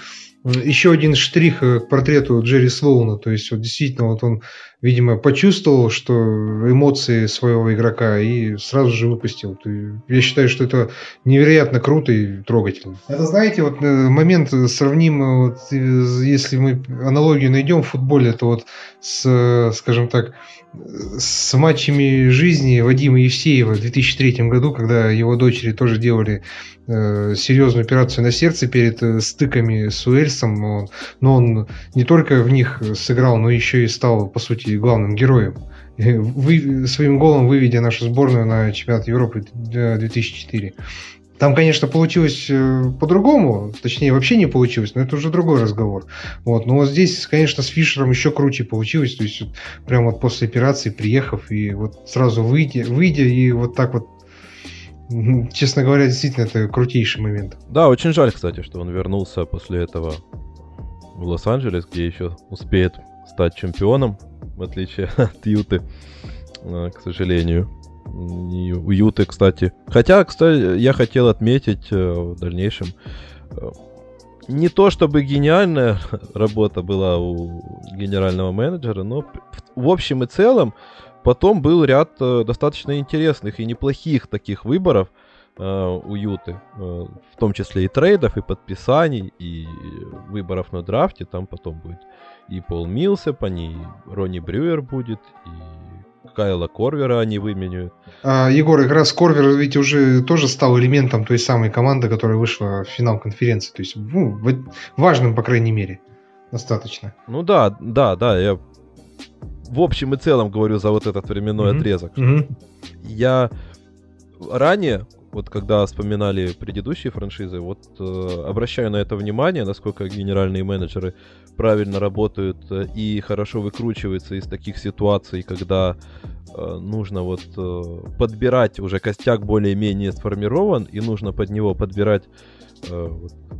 Еще один штрих к портрету Джерри Слоуна. То есть, вот действительно, вот он, видимо, почувствовал, что эмоции своего игрока, и сразу же выпустил. Я считаю, что это невероятно круто и трогательно. Это, знаете, вот момент сравним, вот, если мы аналогию найдем в футболе, то вот с, скажем так, с матчами жизни Вадима Евсеева в две тысячи третьем году, когда его дочери тоже делали э, серьезную операцию на сердце перед э, стыками с Уэльсом, но, но он не только в них сыграл, но еще и стал, по сути, главным героем, Вы, своим голом выведя нашу сборную на чемпионат Европы две тысячи четыре. Там, конечно, получилось по-другому, точнее, вообще не получилось, но это уже другой разговор. Вот. Но вот здесь, конечно, с Фишером еще круче получилось, то есть вот, прямо вот после операции, приехав, и вот сразу выйдя, выйдя и вот так вот, честно говоря, действительно, это крутейший момент. Да, очень жаль, кстати, что он вернулся после этого в Лос-Анджелес, где еще успеет стать чемпионом, в отличие от Юты, к сожалению. У Юты, кстати. Хотя, кстати, я хотел отметить в дальнейшем, не то чтобы гениальная работа была у генерального менеджера, но в общем и целом Потом был ряд э, достаточно интересных и неплохих таких выборов э, у Юты, э, в том числе и трейдов, и подписаний, и выборов на драфте. Там потом будет и Пол Милсепан, и Ронни Брюер будет, и Кайла Корвера они выменяют. А, Егор, игра с Корвер ведь уже тоже стал элементом той самой команды, которая вышла в финал конференции. То есть, ну, важным, по крайней мере, достаточно. Ну да, да, да, я... В общем и целом говорю за вот этот временной mm-hmm. отрезок. Mm-hmm. Я ранее, вот когда вспоминали предыдущие франшизы, вот э, обращаю на это внимание, насколько генеральные менеджеры правильно работают и хорошо выкручиваются из таких ситуаций, когда э, нужно вот э, подбирать уже костяк более-менее сформирован, и нужно под него подбирать э,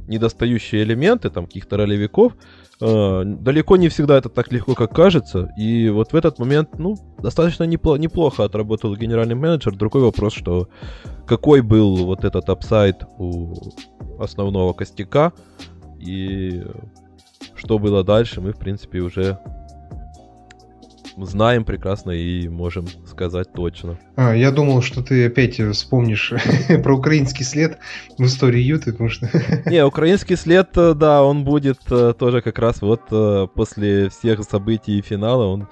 недостающие элементы, там каких-то ролевиков. Далеко не всегда это так легко, как кажется. И вот в этот момент, ну, достаточно непло- неплохо отработал генеральный менеджер. Другой вопрос, что какой был вот этот апсайд у основного костяка и что было дальше, мы, в принципе, уже знаем прекрасно и можем сказать точно. А, я думал, что ты опять вспомнишь про украинский след в истории Юты, потому что... Не, украинский след, да, он будет тоже как раз вот после всех событий и финала, он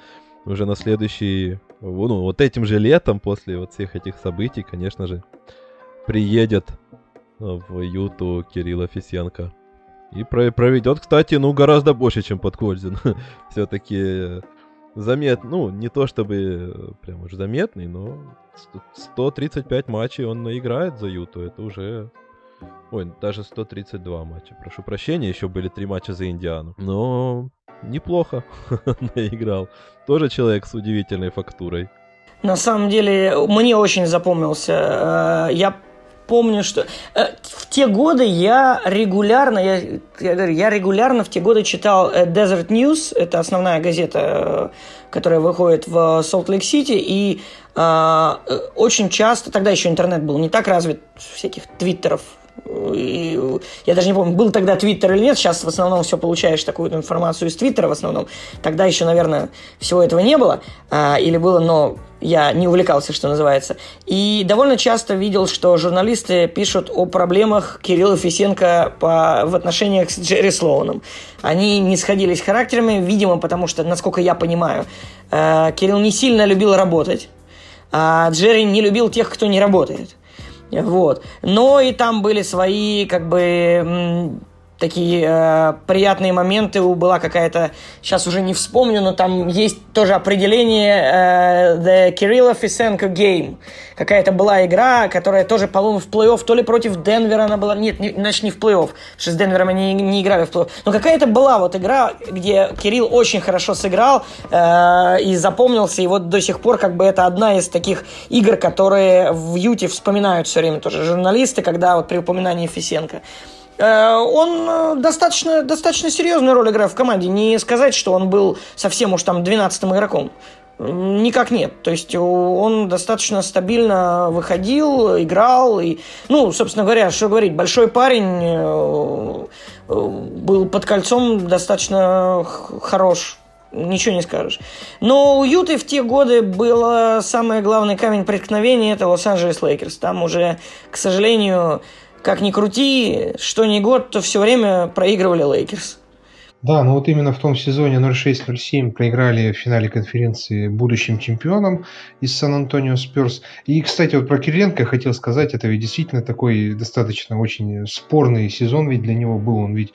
уже на следующий... Ну, вот этим же летом, после вот всех этих событий, конечно же, приедет в Юту Кирилла Фесенко. И проведет, кстати, ну, гораздо больше, чем Подкользин. Все-таки... Замет, ну, не то чтобы прям уж заметный, но сто тридцать пять матчей он наиграет за Юту, это уже... Ой, даже сто тридцать два матча, прошу прощения, еще были три матча за Индиану. Но неплохо наиграл. Тоже человек с удивительной фактурой. На самом деле, мне очень запомнился. Я помню, что в те годы я регулярно, я, я регулярно в те годы читал Desert News, это основная газета, которая выходит в Солт-Лейк-Сити, и э, очень часто, тогда еще интернет был не так развит, всяких твиттеров, и, я даже не помню, был тогда твиттер или нет, сейчас в основном все получаешь такую информацию из твиттера в основном, тогда еще, наверное, всего этого не было, э, или было, но... Я не увлекался, что называется. И довольно часто видел, что журналисты пишут о проблемах Кирилла Фесенко по... в отношениях с Джерри Слоуном. Они не сходились характерами, видимо, потому что, насколько я понимаю, Кирилл не сильно любил работать, а Джерри не любил тех, кто не работает. Вот. Но и там были свои, как бы... Такие э, приятные моменты, была какая-то, сейчас уже не вспомню, но там есть тоже определение э, The Kirilla Фесенко Game. Какая-то была игра, которая тоже, по-моему, в плей-офф, то ли против Денвера она была, нет, не, значит, не в плей-офф, потому что с Денвером они не, не играли в плей-офф. Но какая-то была вот игра, где Кирилл очень хорошо сыграл э, и запомнился, и вот до сих пор как бы это одна из таких игр, которые в Юте вспоминают все время тоже журналисты, когда вот при упоминании Фесенко. Он достаточно, достаточно серьезную роль играл в команде. Не сказать, что он был совсем уж там двенадцатым игроком. Никак нет. То есть он достаточно стабильно выходил, играл. И, ну, собственно говоря, что говорить, большой парень был под кольцом достаточно хорош. Ничего не скажешь. Но у Юты в те годы был самый главный камень преткновения – это Лос-Анджелес Лейкерс. Там уже, к сожалению... Как ни крути, что ни год, то все время проигрывали Лейкерс. Да, но вот именно в том сезоне ноль шесть ноль семь проиграли в финале конференции будущим чемпионам из Сан-Антонио Спёрс. И, кстати, вот про Кириленко хотел сказать, это ведь действительно такой достаточно очень спорный сезон ведь для него был. Он ведь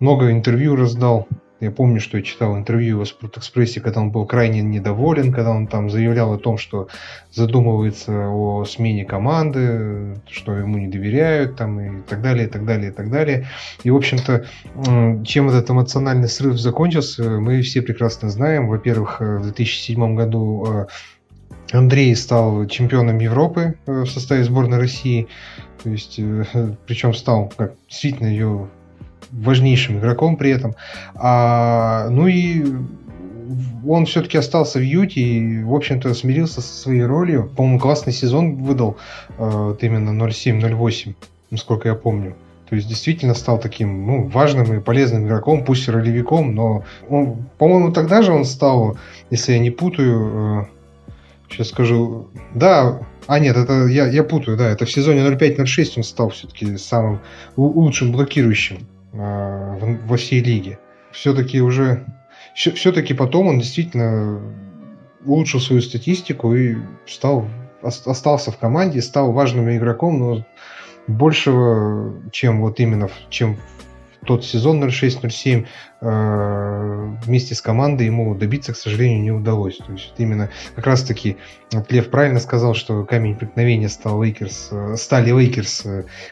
много интервью раздал. Я помню, что я читал интервью его в «Спортэкспрессе», когда он был крайне недоволен, когда он там заявлял о том, что задумывается о смене команды, что ему не доверяют, там, и так далее, и так далее, и так далее. И, в общем-то, чем этот эмоциональный срыв закончился, мы все прекрасно знаем. Во-первых, в две тысячи седьмом году Андрей стал чемпионом Европы в составе сборной России, то есть, причем стал как, действительно ее... важнейшим игроком при этом. А, ну и он все-таки остался в Юте и, в общем-то, смирился со своей ролью. По-моему, классный сезон выдал вот именно ноль семь ноль восемь, насколько я помню. То есть, действительно стал таким, ну, важным и полезным игроком, пусть и ролевиком, но он, по-моему, тогда же он стал, если я не путаю, Сейчас скажу. Да, а нет, это я, я путаю, да, это в сезоне ноль пять ноль шесть он стал все-таки самым лучшим блокирующим э, во всей лиге. Все-таки уже, все-таки потом он действительно улучшил свою статистику и стал, остался в команде, стал важным игроком, но большего, чем вот именно, чем в тот сезон ноль шесть ноль семь э, вместе с командой ему добиться, к сожалению, не удалось. То есть именно как раз-таки вот Лев правильно сказал, что камень преткновения стал Лейкерс, стали Лейкерс,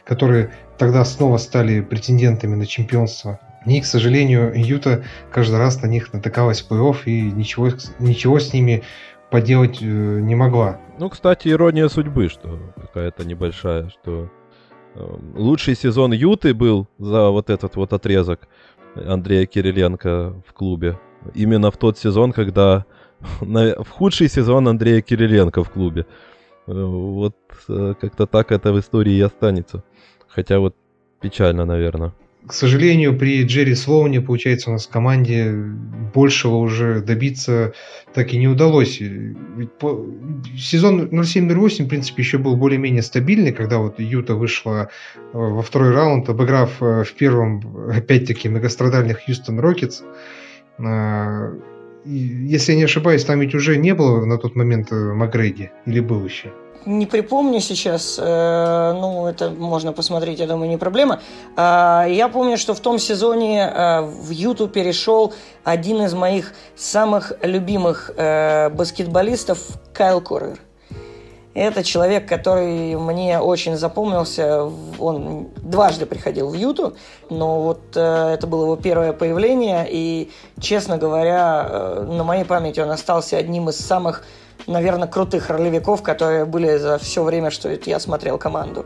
которые тогда снова стали претендентами на чемпионство. И, к сожалению, Юта каждый раз на них натыкалась в плей-офф и ничего, ничего с ними поделать не могла. Ну, кстати, ирония судьбы, что какая-то небольшая, что лучший сезон Юты был за вот этот вот отрезок Андрея Кириленко в клубе. Именно в тот сезон, когда... в худший сезон Андрея Кириленко в клубе. Вот как-то так это в истории и останется. Хотя вот печально, наверное. К сожалению, при Джерри Слоуне, получается, у нас в команде большего уже добиться так и не удалось. Сезон ноль семь ноль восемь, в принципе, еще был более-менее стабильный, когда вот Юта вышла во второй раунд, обыграв в первом, опять-таки, многострадальных Хьюстон Рокетс. Если я не ошибаюсь, там ведь уже не было на тот момент Макгреди, или был еще? Не припомню сейчас, ну, это можно посмотреть, я думаю, не проблема. Я помню, что в том сезоне в Юту перешел один из моих самых любимых баскетболистов Кайл Корвер. Это человек, который мне очень запомнился. Он дважды приходил в Юту, но вот это было его первое появление, и, честно говоря, на моей памяти он остался одним из самых, наверное, крутых ролевиков, которые были за все время, что я смотрел команду.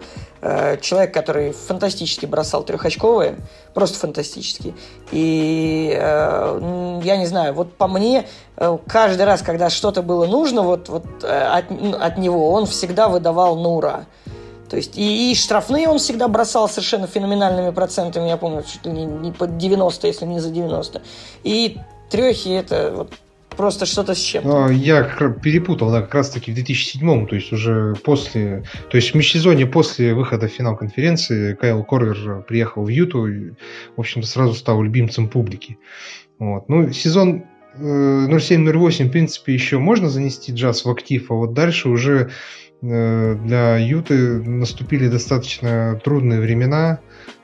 Человек, который фантастически бросал трехочковые, просто фантастически. И я не знаю, вот по мне, каждый раз, когда что-то было нужно, вот, вот от, от него, он всегда выдавал на ура. То есть и, и штрафные он всегда бросал совершенно феноменальными процентами, я помню, чуть ли не, не под девяносто, если не за девяносто. И трехи это... вот просто что-то с чем-то. Я перепутал, да, как раз-таки в две тысячи седьмом, то есть уже после, то есть в межсезонье после выхода в финал конференции Кайл Корвер приехал в Юту и, в общем-то, сразу стал любимцем публики. Вот. Ну, сезон ноль семь ноль восемь, в принципе, еще можно занести Джаз в актив, а вот дальше уже для Юты наступили достаточно трудные времена.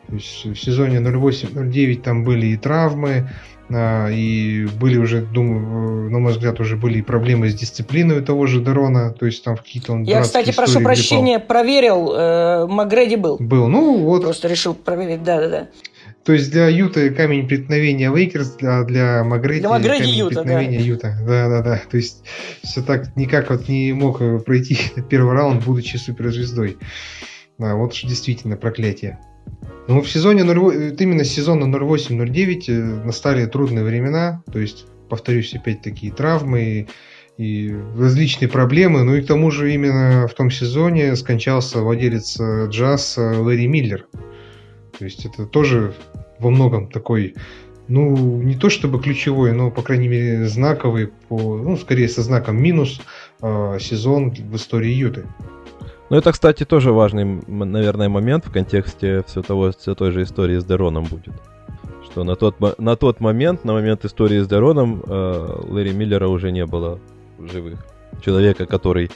То есть в сезоне ноль восемь ноль девять там были и травмы, и были уже, думаю, на мой взгляд, уже были и проблемы с дисциплиной того же Дерона, то есть там в какие-то он... Я, кстати, прошу прощения, гриппал. проверил, э, Макгреди был. Был, ну вот. Просто решил проверить, да-да-да. То есть для Юты камень преткновения Лейкерс, а для Макгреди камень Юта, преткновения да. Юта. Да-да-да, то есть все так никак вот не мог пройти первый раунд, будучи суперзвездой. Да, вот же действительно проклятие. Ну, в сезоне ноль восемь, именно с сезона ноль восемь ноль девять настали трудные времена, то есть, повторюсь, опять-таки травмы и, и различные проблемы, ну и к тому же именно в том сезоне скончался владелец Джаз Ларри Миллер, то есть это тоже во многом такой, ну, не то чтобы ключевой, но, по крайней мере, знаковый, по, ну, скорее со знаком минус э, сезон в истории Юты. Ну, это, кстати, тоже важный, наверное, момент в контексте все того, все той же истории с Дероном будет. Что на тот, на тот момент, на момент истории с Дероном, э, Ларри Миллера уже не было в живых. Человека, который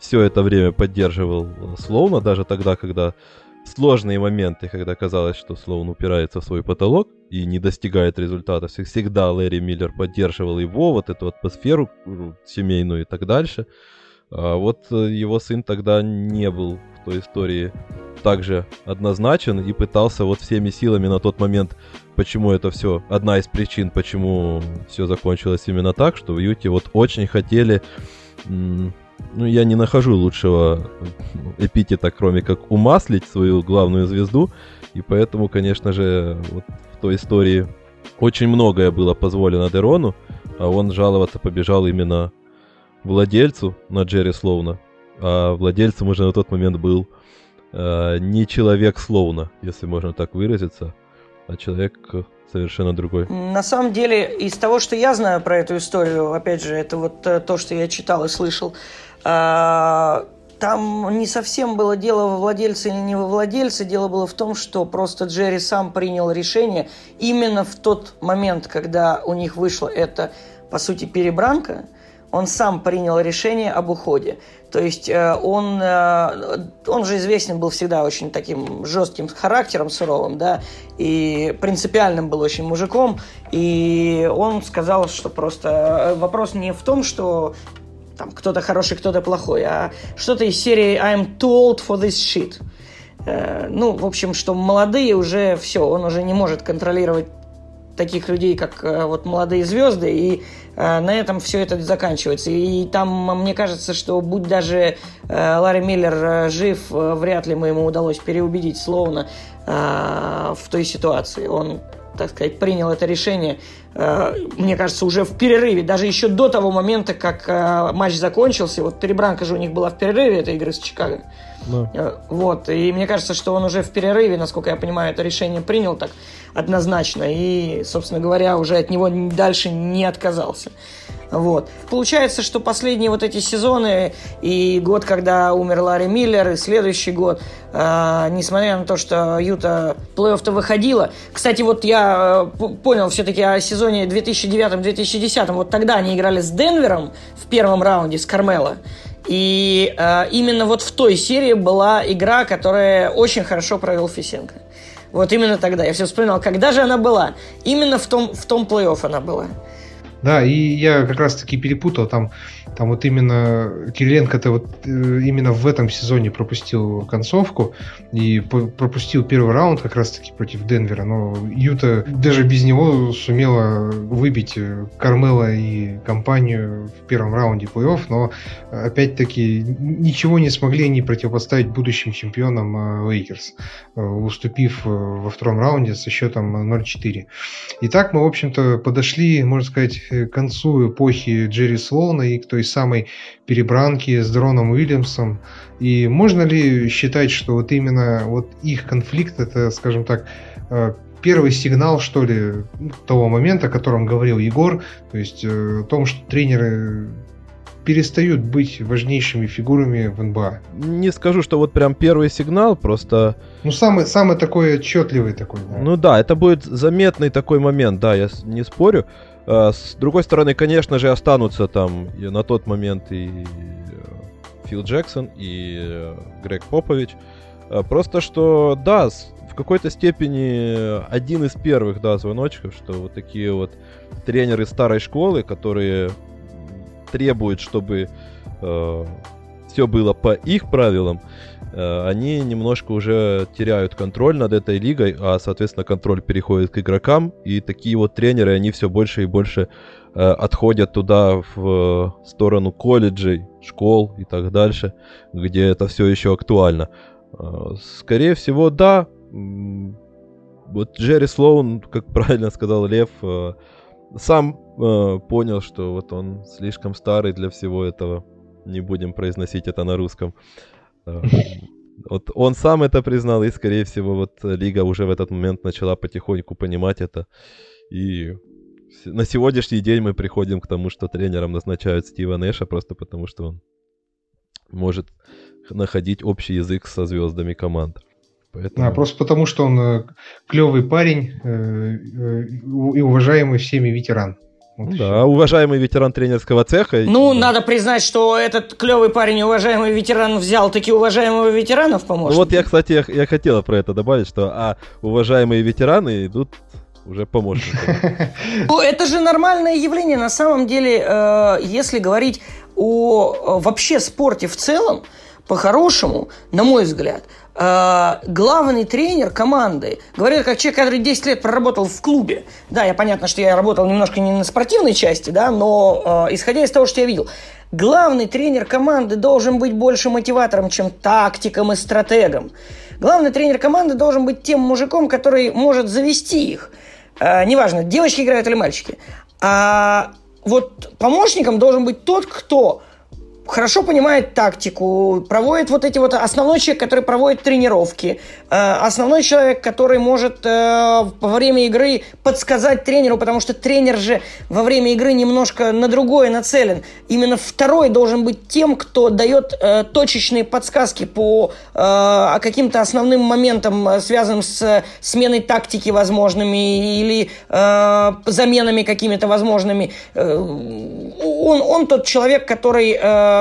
все это время поддерживал Слоуна, даже тогда, когда сложные моменты, когда казалось, что Слоун упирается в свой потолок и не достигает результата. Всегда Ларри Миллер поддерживал его, вот эту атмосферу семейную и так дальше. А вот его сын тогда не был в той истории также однозначен и пытался вот всеми силами на тот момент, почему это все, одна из причин, почему все закончилось именно так, что в Юте вот очень хотели, ну я не нахожу лучшего эпитета, кроме как умаслить свою главную звезду, и поэтому, конечно же, вот в той истории очень многое было позволено Дерону, а он жаловаться побежал именно владельцу на Джерри Слоуна, а владельцем уже на тот момент был э, не человек Слоуна, если можно так выразиться, а человек совершенно другой. На самом деле, из того, что я знаю про эту историю, опять же, это вот то, что я читал и слышал, там не совсем было дело во владельце или не во владельце, дело было в том, что просто Джерри сам принял решение именно в тот момент, когда у них вышла эта, по сути, перебранка, он сам принял решение об уходе. То есть он, он же известен был всегда очень таким жестким характером, суровым, да, и принципиальным был очень мужиком, и он сказал, что просто вопрос не в том, что... там кто-то хороший, кто-то плохой, а что-то из серии «I'm too old for this shit». Э, ну, в общем, что молодые уже все, он уже не может контролировать таких людей, как э, вот молодые звезды, и э, на этом все это заканчивается. И там, мне кажется, что будь даже э, Ларри Миллер э, жив, э, вряд ли мы ему удалось переубедить Слоуна э, в той ситуации. Он, так сказать, принял это решение, мне кажется, уже в перерыве, даже еще до того момента, как матч закончился. Вот перебранка же у них была в перерыве этой игры с Чикаго. Да. Вот, и мне кажется, что он уже в перерыве, насколько я понимаю, это решение принял так однозначно и, собственно говоря, уже от него дальше не отказался. Вот. Получается, что последние вот эти сезоны и год, когда умер Ларри Миллер, и следующий год, э, несмотря на то, что Юта плей-офф-то выходила. Кстати, вот я понял все-таки о сезоне две тысячи девятом - две тысячи десятом. Вот тогда они играли с Денвером в первом раунде, с Кармело. И э, именно вот в той серии была игра, которая очень хорошо провел Фесенко. Вот именно тогда. Я все вспоминал, когда же она была. Именно в том, в том плей-офф она была. Да, и я как раз-таки перепутал, там, там вот именно Кириленко-то вот именно в этом сезоне пропустил концовку и по- пропустил первый раунд как раз-таки против Денвера, но Юта даже без него сумела выбить Кармело и компанию в первом раунде плей-офф, но опять-таки ничего не смогли они противопоставить будущим чемпионам Лейкерс, уступив во втором раунде со счетом ноль четыре. И так мы, в общем-то, подошли, можно сказать, к концу эпохи Джерри Слоуна и к той самой перебранке с Дероном Уильямсом. И можно ли считать, что вот именно вот их конфликт, это, скажем так, первый сигнал, что ли, того момента, о котором говорил Егор, то есть о том, что тренеры перестают быть важнейшими фигурами в эн бэ а? Не скажу, что вот прям первый сигнал, просто... Ну, самый, самый такой отчетливый такой. Да. Ну да, это будет заметный такой момент, да, я не спорю. С другой стороны, конечно же, останутся там на тот момент и Фил Джексон, и Грег Попович. Просто что, да, в какой-то степени один из первых, да, звоночков, что вот такие вот тренеры старой школы, которые требуют, чтобы э, все было по их правилам, э, они немножко уже теряют контроль над этой лигой, а, соответственно, контроль переходит к игрокам, и такие вот тренеры, они все больше и больше э, отходят туда, в э, сторону колледжей, школ и так дальше, где это все еще актуально. Э, скорее всего, да. Вот Джерри Слоун, как правильно сказал Лев, э, сам э, понял, что вот он слишком старый для всего этого. Не будем произносить это на русском. Э, вот он сам это признал, и, скорее всего, вот лига уже в этот момент начала потихоньку понимать это. И на сегодняшний день мы приходим к тому, что тренером назначают Стива Нэша, просто потому что он может находить общий язык со звездами команд. Поэтому... А, просто потому, что он клевый парень и уважаемый всеми ветеран. Вот да, еще. Уважаемый ветеран тренерского цеха. Ну, да. Надо признать, что этот клевый парень, уважаемый ветеран, взял таки уважаемого ветерана в помощника. Ну, вот я, кстати, я, я хотела про это добавить, что а уважаемые ветераны идут уже помощниками. Ну, это же нормальное явление. На самом деле, если говорить о вообще спорте в целом, по-хорошему, на мой взгляд, главный тренер команды, говорю, как человек, который десять лет проработал в клубе. Да, я понятно, что я работал немножко не на спортивной части, да, но э, исходя из того, что я видел, главный тренер команды должен быть больше мотиватором, чем тактиком и стратегом. Главный тренер команды должен быть тем мужиком, который может завести их. Э, неважно, девочки играют или мальчики. А вот помощником должен быть тот, кто хорошо понимает тактику, проводит вот эти вот... Основной человек, который проводит тренировки, основной человек, который может во время игры подсказать тренеру, потому что тренер же во время игры немножко на другое нацелен. Именно второй должен быть тем, кто дает точечные подсказки по каким-то основным моментам, связанным с сменой тактики возможными или заменами какими-то возможными. Он, он тот человек, который...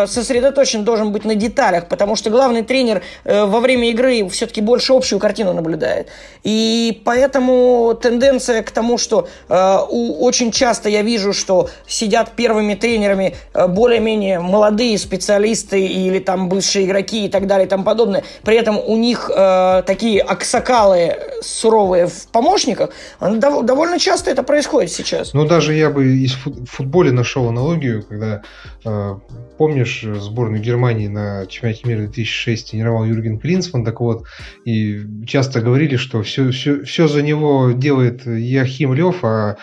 сосредоточен должен быть на деталях, потому что главный тренер э, во время игры все-таки больше общую картину наблюдает. И поэтому тенденция к тому, что э, у, очень часто я вижу, что сидят первыми тренерами э, более-менее молодые специалисты или там бывшие игроки и так далее и тому подобное. При этом у них э, такие аксакалы суровые в помощниках. Дов- довольно часто это происходит сейчас. Ну, даже я бы из фут- в футболе нашел аналогию, когда э, помнишь, сборную Германии на чемпионате мира две тысячи шестого тренировал Юрген Клинсман, так вот, и часто говорили, что все, все, все за него делает Яхим Лев, а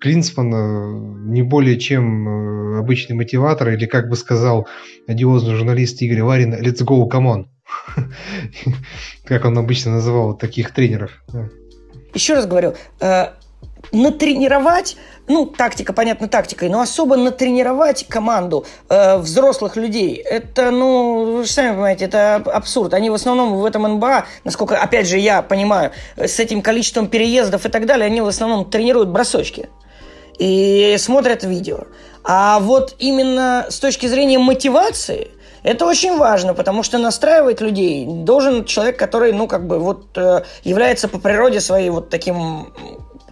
Клинсман не более чем обычный мотиватор, или, как бы сказал одиозный журналист Игорь Варин, let's go, come on, как он обычно называл таких тренеров. Еще раз говорю, натренировать, ну, тактика, понятно, тактикой, но особо натренировать команду э, взрослых людей, это, ну, вы же сами понимаете, это абсурд. Они в основном в этом эн бэ а, насколько, опять же, я понимаю, с этим количеством переездов и так далее, они в основном тренируют бросочки и смотрят видео. А вот именно с точки зрения мотивации... Это очень важно, потому что настраивать людей должен человек, который, ну, как бы, вот, является по природе своей вот таким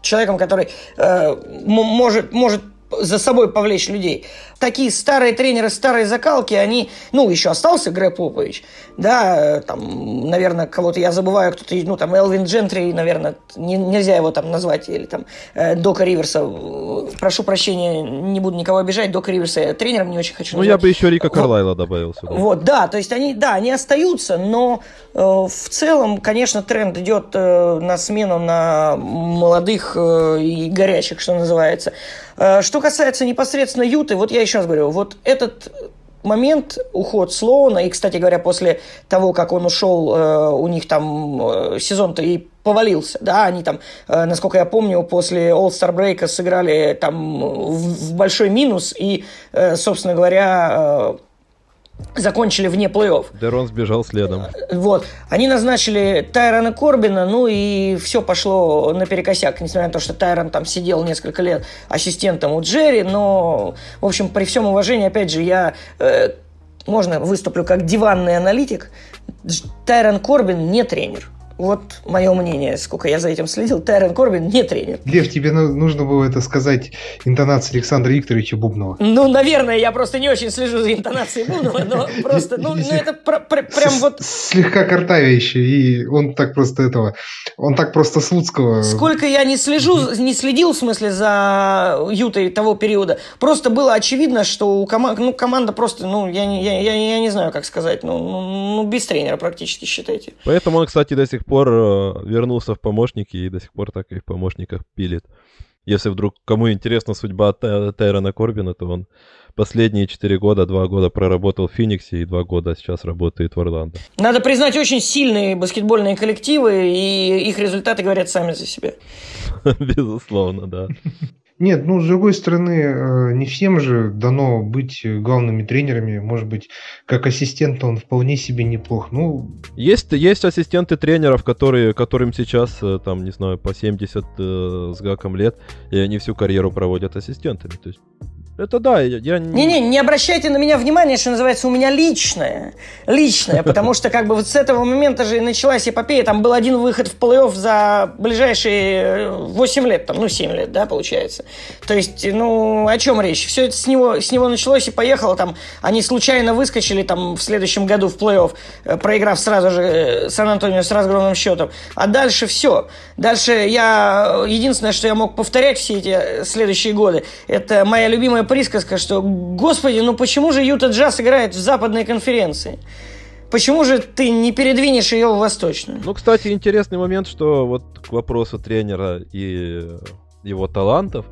человеком, который э, может, может за собой повлечь людей. Такие старые тренеры, старые закалки, они... Ну, еще остался Грег Попович, да, там, наверное, кого-то я забываю, кто-то, ну, там, Элвин Джентри, наверное, не, нельзя его там назвать, или там э, Дока Риверса. Прошу прощения, не буду никого обижать, Дока Риверса я тренером не очень хочу назвать. Ну, я бы еще Рика Карлайла вот добавил сюда. Вот, да, то есть они, да, они остаются, но э, в целом, конечно, тренд идет э, на смену на молодых э, и горячих, что называется. Э, что касается непосредственно Юты, вот я еще раз говорю, вот этот момент, уход Слоуна, и, кстати говоря, после того, как он ушел, э, у них там э, сезон-то и повалился, да, они там, э, насколько я помню, после All-Star Break'а сыграли там в, в большой минус и, э, собственно говоря, э, закончили вне плей-офф. Дерон сбежал следом. Вот. Они назначили Тайрана Корбина, ну и все пошло наперекосяк, несмотря на то, что Тайран там сидел несколько лет ассистентом у Джерри, но, в общем, при всем уважении, опять же, я, э, можно, выступлю как диванный аналитик, Тайран Корбин не тренер. Вот мое мнение, сколько я за этим следил, Тайран Корбин не тренер. Лев, тебе нужно было это сказать интонацией Александра Викторовича Бубнова. Ну, наверное, я просто не очень слежу за интонацией Бубнова, но просто, ну, это прям вот... Слегка картавящий, и он так просто этого... Он так просто Слуцкого... Сколько я не слежу, не следил, в смысле, за Ютой того периода, просто было очевидно, что у команды... Ну, команда просто, ну, я не знаю, как сказать, ну, без тренера практически, считайте. Поэтому он, кстати, до сих пор... пор вернулся в помощники и до сих пор так и в помощниках пилит. Если вдруг кому интересна судьба Тайрана Корбина, то он последние четыре года, два года проработал в Фениксе и два года сейчас работает в Орландо. Надо признать, очень сильные баскетбольные коллективы, и их результаты говорят сами за себя. Безусловно, да. Нет, ну, с другой стороны, не всем же дано быть главными тренерами. Может быть, как ассистент он вполне себе неплох. Ну... Есть, есть ассистенты тренеров, которые, которым сейчас, там, не знаю, по семьдесят э, с гаком лет, и они всю карьеру проводят ассистентами. То есть... Это да, я... Не-не, не обращайте на меня внимания, что называется, у меня личное. Личное, потому что как бы вот с этого момента же и началась эпопея. Там был один выход в плей-офф за ближайшие восемь лет, там, ну, семь лет, да, получается. То есть, ну, о чем речь? Все это с него, с него началось и поехало. Там, они случайно выскочили там, в следующем году в плей-офф, проиграв сразу же Сан-Антонио с разгромным счетом. А дальше все. Дальше я... Единственное, что я мог повторять все эти следующие годы, это моя любимая присказка, что, господи, ну почему же Юта Джаз играет в западной конференции? Почему же ты не передвинешь ее в восточную? Ну, кстати, интересный момент, что вот к вопросу тренера и его талантов,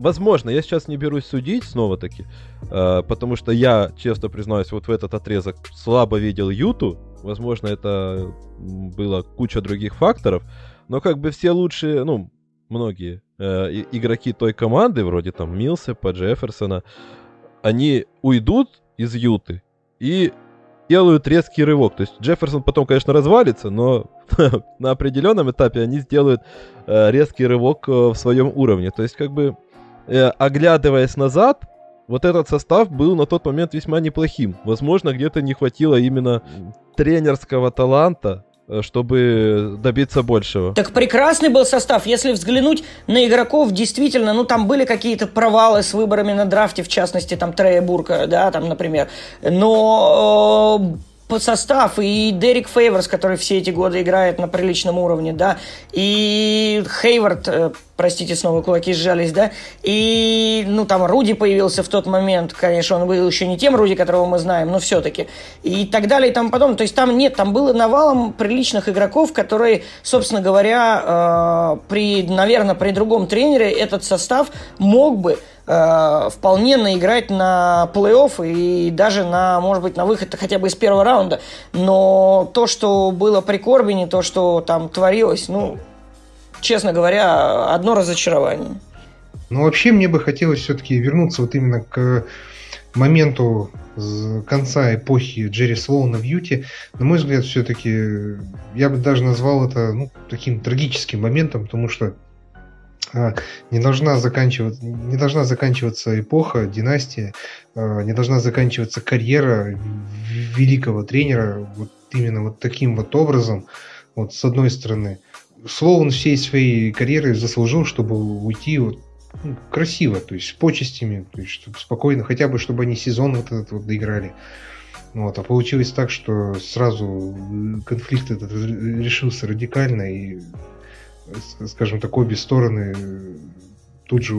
возможно, я сейчас не берусь судить, снова-таки, э, потому что я, честно признаюсь, вот в этот отрезок слабо видел Юту. Возможно, это было куча других факторов. Но как бы все лучшие, ну, многие э, игроки той команды, вроде там Милсепа, Джефферсона, они уйдут из Юты и делают резкий рывок. То есть Джефферсон потом, конечно, развалится, но на определенном этапе они сделают э, резкий рывок э, в своем уровне. То есть, как бы, э, оглядываясь назад, вот этот состав был на тот момент весьма неплохим. Возможно, где-то не хватило именно тренерского таланта, чтобы добиться большего. Так прекрасный был состав. Если взглянуть на игроков, действительно, ну там были какие-то провалы с выборами на драфте, в частности, там Трея Бурка, да, там, например. Но э, состав и Дерек Фейворс, который все эти годы играет на приличном уровне, да, и Хейворд... Э, Простите, снова кулаки сжались, да? И, ну, там Руди появился в тот момент. Конечно, он был еще не тем Руди, которого мы знаем, но все-таки. И так далее, и тому подобное. То есть там нет, там было навалом приличных игроков, которые, собственно говоря, э, при, наверное, при другом тренере этот состав мог бы э, вполне наиграть на плей-офф и даже на, может быть, на выход хотя бы из первого раунда. Но то, что было при Корбине, то, что там творилось, ну... Честно говоря, одно разочарование. Ну, вообще, мне бы хотелось все-таки вернуться вот именно к моменту конца эпохи Джерри Слоуна в Юте. На мой взгляд, все-таки я бы даже назвал это, ну, таким трагическим моментом, потому что не должна заканчиваться, не должна заканчиваться эпоха, династия, не должна заканчиваться карьера великого тренера вот именно вот таким вот образом. Вот с одной стороны, Слоун всей своей карьерой заслужил, чтобы уйти вот, ну, красиво, то есть с почестями, то есть, чтобы спокойно, хотя бы чтобы они сезон вот этот вот доиграли. Вот, а получилось так, что сразу конфликт этот решился радикально, и, скажем так, обе стороны тут же,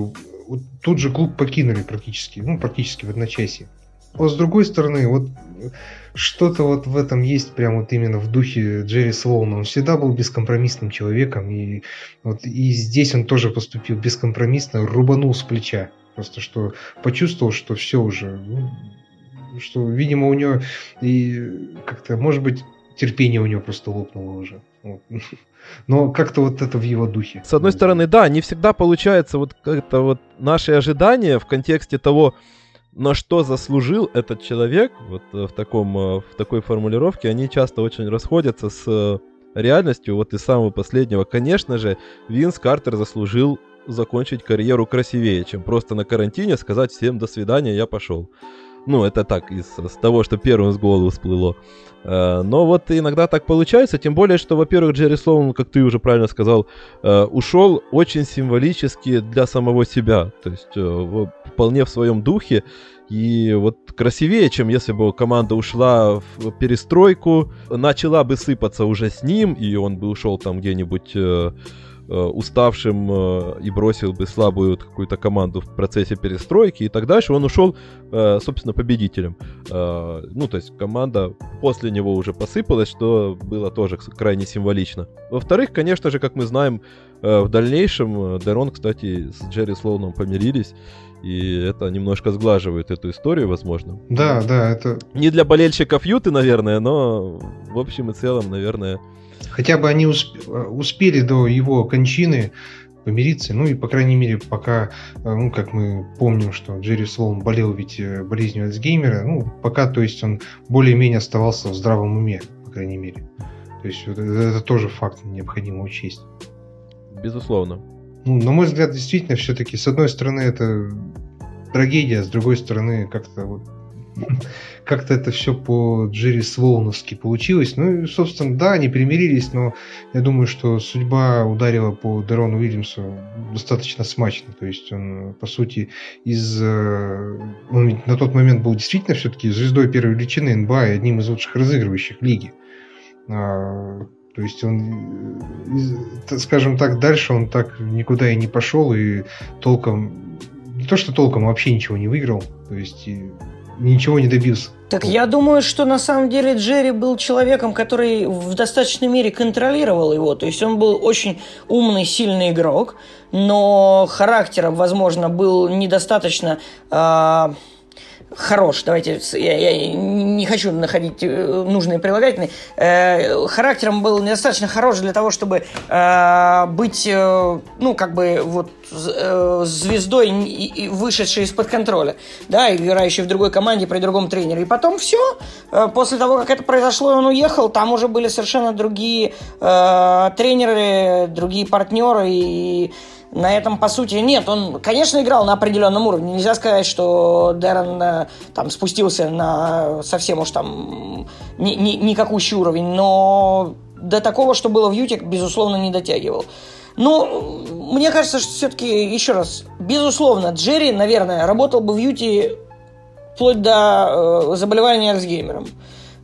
тут же клуб покинули практически, ну, практически в одночасье. А с другой стороны, вот что-то вот в этом есть прям вот именно в духе Джерри Слоуна. Он всегда был бескомпромиссным человеком, и вот и здесь он тоже поступил бескомпромиссно, рубанул с плеча. Просто что почувствовал, что все уже, ну, что, видимо, у него и как-то, может быть, терпение у него просто лопнуло уже. Вот. Но как-то вот это в его духе. С одной стороны, да, не всегда получается вот как-то вот наши ожидания в контексте того, на что заслужил этот человек, вот в таком, в такой формулировке, они часто очень расходятся с реальностью. Вот из самого последнего, конечно же, Винс Картер заслужил закончить карьеру красивее, чем просто на карантине сказать всем «до свидания, я пошел». Ну, это так, из, из того, что первым с головы всплыло. Но вот иногда так получается, тем более, что, во-первых, Джерри Слоун, как ты уже правильно сказал, ушел очень символически для самого себя, то есть вполне в своем духе, и вот красивее, чем если бы команда ушла в перестройку, начала бы сыпаться уже с ним, и он бы ушел там где-нибудь уставшим и бросил бы слабую какую-то команду в процессе перестройки и так дальше, он ушел, собственно, победителем. Ну, то есть команда после него уже посыпалась, что было тоже крайне символично. Во-вторых, конечно же, как мы знаем, в дальнейшем Дерон, кстати, с Джерри Слоуном помирились, и это немножко сглаживает эту историю, возможно. Да, да, это... Не для болельщиков Юты, наверное, но в общем и целом, наверное... Хотя бы они усп- успели до его кончины помириться, ну и, по крайней мере, пока, ну, как мы помним, что Джерри Слоун болел ведь болезнью Альцгеймера, ну, пока, то есть, он более-менее оставался в здравом уме, по крайней мере. То есть, вот это, это тоже факт необходимо учесть. Безусловно. Ну, на мой взгляд, действительно, все-таки, с одной стороны, это трагедия, с другой стороны, как-то вот Как-то это все по Джерри Слоуновски получилось. Ну и, собственно, да, они примирились, но я думаю, что судьба ударила по Дерону Уильямсу достаточно смачно. То есть он, по сути, из... он ведь на тот момент был действительно все-таки звездой первой величины эн би эй и одним из лучших разыгрывающих лиги. То есть он, скажем так, дальше он так никуда и не пошел, и толком... Не то, что толком, вообще ничего не выиграл. То есть... ничего не добился. Так я думаю, что на самом деле Джерри был человеком, который в достаточной мере контролировал его. То есть он был очень умный, сильный игрок, но характером, возможно, был недостаточно... Э- Хорош, давайте, я, я не хочу находить нужные прилагательные. Э, характером был недостаточно хорош для того, чтобы э, быть, э, ну, как бы, вот, э, звездой, вышедшей из-под контроля, да, играющей в другой команде при другом тренере. И потом все, э, после того, как это произошло, он уехал, там уже были совершенно другие э, тренеры, другие партнеры и... На этом, по сути, нет. Он, конечно, играл на определенном уровне. Нельзя сказать, что Дерон там спустился на совсем уж там ни- ни- никакущий уровень, но до такого, что было в Юте, безусловно, не дотягивал. Ну, мне кажется, что все-таки, еще раз, безусловно, Джерри, наверное, работал бы в Юте вплоть до э, заболевания Альцгеймером.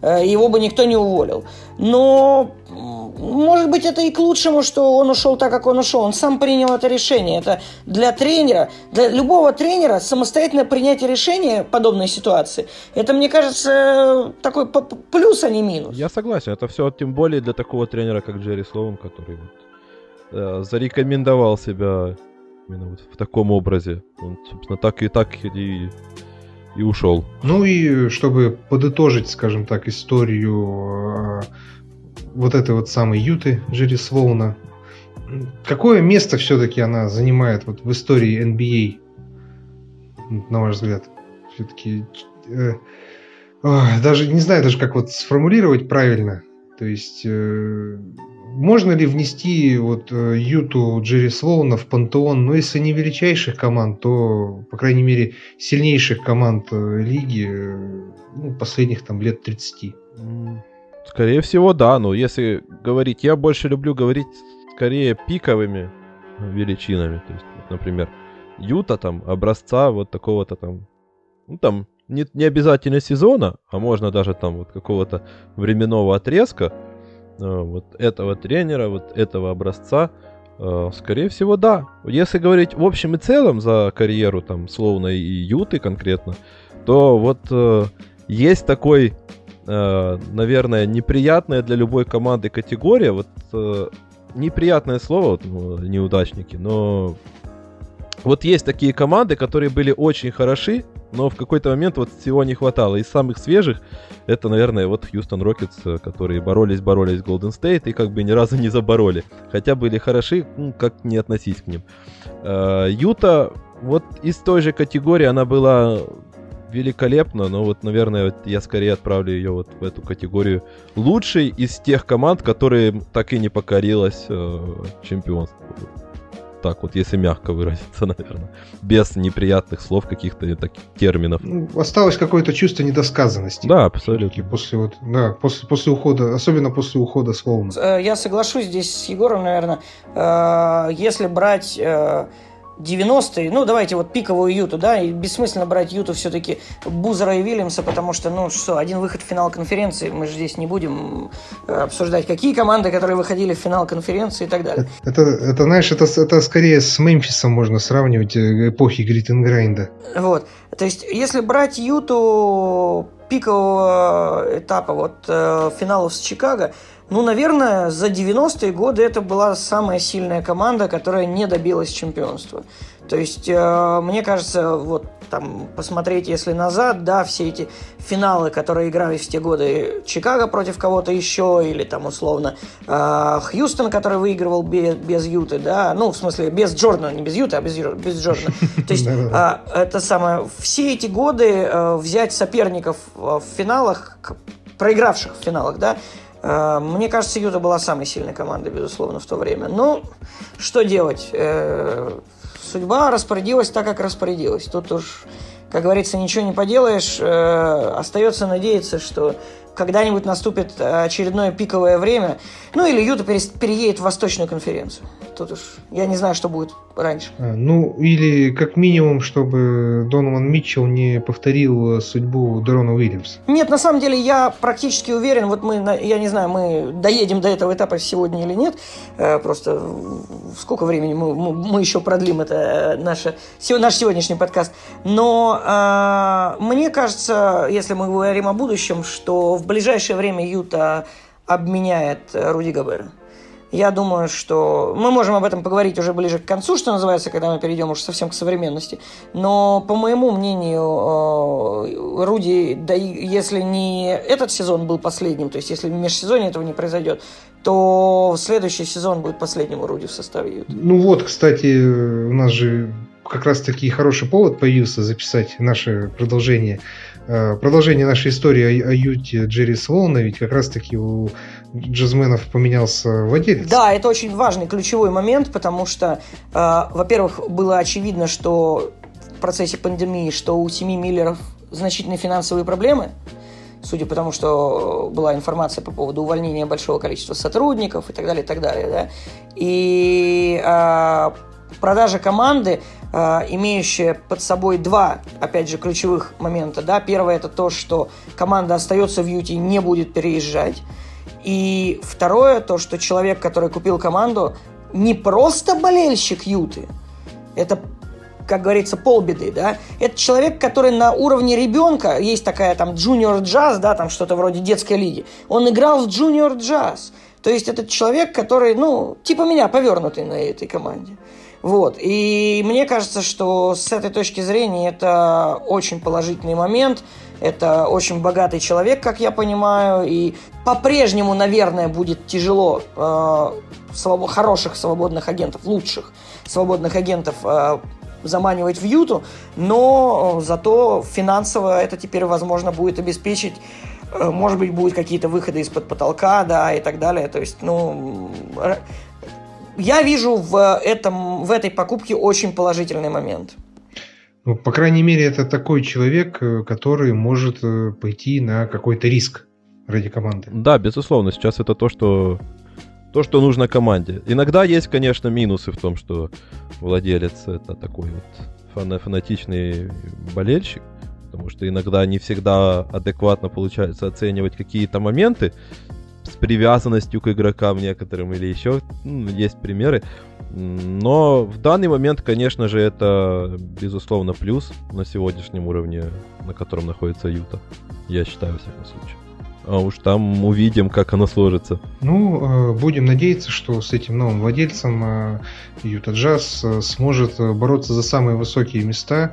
Его бы никто не уволил. Но, может быть, это и к лучшему, что он ушел так, как он ушел. Он сам принял это решение. Это для тренера, для любого тренера самостоятельное принятие решения подобной ситуации, это, мне кажется, такой плюс, а не минус. Я согласен. Это все тем более для такого тренера, как Джерри Слоун, который вот, э, зарекомендовал себя именно вот в таком образе. Он, собственно, так и так и... и ушел. Ну и чтобы подытожить, скажем так, историю э, вот этой вот самой Юты Джерри Слоуна, какое место все-таки она занимает вот в истории эн би эй, на ваш взгляд? Все-таки э, э, даже не знаю, даже как вот сформулировать правильно. То есть э, можно ли внести вот э, Юту Джерри Слоуна в пантеон, но если не величайших команд, то, по крайней мере, сильнейших команд э, лиги э, ну, последних там лет тридцати? Скорее всего, да. Но если говорить, я больше люблю говорить скорее пиковыми величинами. То есть, например, Юта там образца вот такого-то там, ну там не, не обязательно сезона, а можно даже там вот какого-то временного отрезка. Вот этого тренера, вот этого образца, скорее всего, да. Если говорить в общем и целом за карьеру, там, словно и Юты конкретно, то вот есть такой, наверное, неприятная для любой команды категория, вот неприятное слово, вот, неудачники, но вот есть такие команды, которые были очень хороши, но в какой-то момент вот всего не хватало. Из самых свежих это, наверное, вот Хьюстон Рокетс, которые боролись-боролись с Голден Стейт и как бы ни разу не забороли. Хотя были хороши, ну, как не относись к ним. Юта вот из той же категории, она была великолепна, но вот, наверное, вот я скорее отправлю ее вот в эту категорию лучшей из тех команд, которые так и не покорилось чемпионству. Так вот, если мягко выразиться, наверное, без неприятных слов, каких-то таких терминов. Ну, осталось какое-то чувство недосказанности. Да, абсолютно. После, вот, да, после, после ухода, особенно после ухода Слоуна. Я соглашусь здесь с Егором, наверное. Если брать девяностые, ну, давайте вот пиковую Юту, да, и бессмысленно брать Юту все-таки Бузера и Уильямса, потому что, ну, что, один выход в финал конференции, мы же здесь не будем обсуждать, какие команды, которые выходили в финал конференции и так далее. Это, это знаешь, это, это скорее с Мемфисом можно сравнивать эпохи Grit and Grind'а. Вот, то есть, если брать Юту пикового этапа, вот, финалов с Чикаго, ну, наверное, за девяностые годы это была самая сильная команда, которая не добилась чемпионства. То есть, э, мне кажется, вот там посмотреть, если назад, да, все эти финалы, которые игрались в те годы, Чикаго против кого-то еще, или там, условно, э, Хьюстон, который выигрывал без, без Юты, да, ну, в смысле, без Джордана, не без Юты, а без, без Джордана. То есть, э, это самое, все эти годы э, взять соперников в финалах, проигравших в финалах, да, мне кажется, Юта была самой сильной командой, безусловно, в то время. Но что делать? Судьба распорядилась так, как распорядилась. Тут уж, как говорится, ничего не поделаешь. Остается надеяться, что когда-нибудь наступит очередное пиковое время, ну или Юта переедет в Восточную конференцию. Тут уж я не знаю, что будет раньше. Ну, или как минимум, чтобы Донован Митчелл не повторил судьбу Дерона Уильямса. Нет, на самом деле я практически уверен, вот мы, я не знаю, мы доедем до этого этапа сегодня или нет, просто сколько времени мы, мы еще продлим это наше, наш сегодняшний подкаст, но мне кажется, если мы говорим о будущем, что в ближайшее время Юта обменяет Руди Гобера. Я думаю, что мы можем об этом поговорить уже ближе к концу, что называется, когда мы перейдем уже совсем к современности. Но, по моему мнению, Руди, да, если не этот сезон был последним, то есть если в межсезонье этого не произойдет, то следующий сезон будет последним у Руди в составе Юты. Ну вот, кстати, у нас же как раз-таки хороший повод появился записать наше продолжение. Продолжение нашей истории о, о Юте Джерри Слоуна, ведь как раз-таки у джазменов поменялся владелец. Да, это очень важный ключевой момент, потому что, э, во-первых, было очевидно, что в процессе пандемии, что у семьи Миллеров значительные финансовые проблемы, судя по тому, что была информация по поводу увольнения большого количества сотрудников и так далее, и так далее, да, и э, продажа команды, имеющая под собой два, опять же, ключевых момента. Да? Первое – это то, что команда остается в Юте, не будет переезжать. И второе – то, что человек, который купил команду, не просто болельщик Юты. Это, как говорится, полбеды. Да? Это человек, который на уровне ребенка, есть такая там джуниор джаз, да, там что-то вроде детской лиги, он играл в джуниор джаз. То есть это человек, который, ну, типа меня, повернутый на этой команде. Вот. И мне кажется, что с этой точки зрения это очень положительный момент. Это очень богатый человек, как я понимаю. И по-прежнему, наверное, будет тяжело э, своб- хороших свободных агентов, лучших свободных агентов э, заманивать в Юту. Но зато финансово это теперь возможно будет обеспечить. Э, может быть, будут какие-то выходы из-под потолка, да, и так далее. То есть, ну... Я вижу в, этом, в этой покупке очень положительный момент. Ну, по крайней мере, это такой человек, который может пойти на какой-то риск ради команды. Да, безусловно, сейчас это то, что, то, что нужно команде. Иногда есть, конечно, минусы в том, что владелец это такой вот фанатичный болельщик, потому что иногда не всегда адекватно получается оценивать какие-то моменты, с привязанностью к игрокам некоторым или еще, ну, есть примеры. Но в данный момент, конечно же, это, безусловно, плюс на сегодняшнем уровне, на котором находится Юта, я считаю, во всяком случае. А уж там увидим, как оно сложится. Ну, будем надеяться, что с этим новым владельцем Юта Джаз сможет бороться за самые высокие места.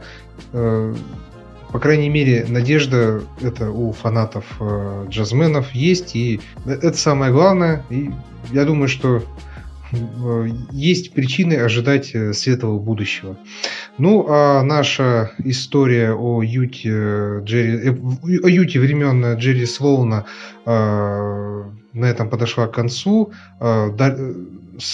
По крайней мере, надежда это у фанатов э, джазменов есть, и это самое главное. И я думаю, что э, есть причины ожидать светлого будущего. Ну, а наша история о Юте, э, Джерри, э, о Юте времен Джерри Слоуна э, на этом подошла к концу. Э, да,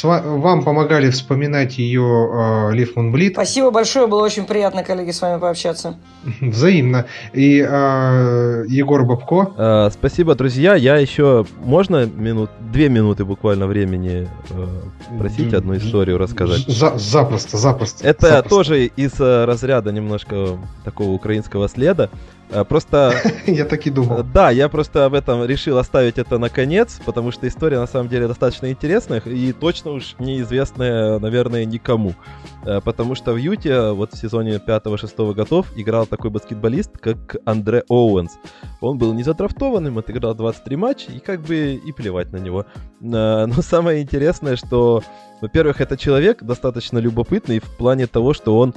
Вам помогали вспоминать ее э, Лев Мунблит. Спасибо большое, было очень приятно, коллеги, с вами пообщаться. Взаимно. И э, Егор Бобко. Э, спасибо, друзья. Я еще, можно минут, две минуты буквально времени э, просить одну историю рассказать? За, запросто, запросто. Это запросто. Тоже из э, разряда немножко такого украинского следа. Просто... Я так и думал. Да, я просто об этом решил оставить это на конец, потому что история на самом деле достаточно интересная и точно уж неизвестная, наверное, никому. Потому что в Юте вот в сезоне пятого-шестого годов играл такой баскетболист, как Андре Оуэнс. Он был не задрафтованным, отыграл двадцать три матча и как бы и плевать на него. Но самое интересное, что, во-первых, это человек достаточно любопытный в плане того, что он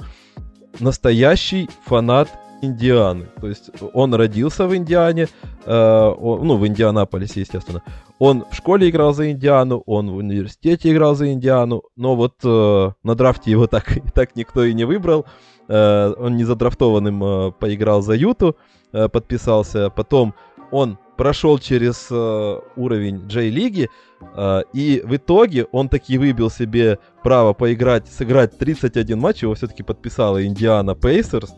настоящий фанат Индианы. То есть он родился в Индиане, э, он, ну, в Индианаполисе, естественно. Он в школе играл за Индиану, он в университете играл за Индиану, но вот э, на драфте его так, так никто и не выбрал. Э, он не задрафтованным э, поиграл за Юту, э, подписался. Потом он прошел через э, уровень J-лиги, э, и в итоге он таки выбил себе право поиграть, сыграть тридцать один матч, его все-таки подписала Индиана Пейсерс.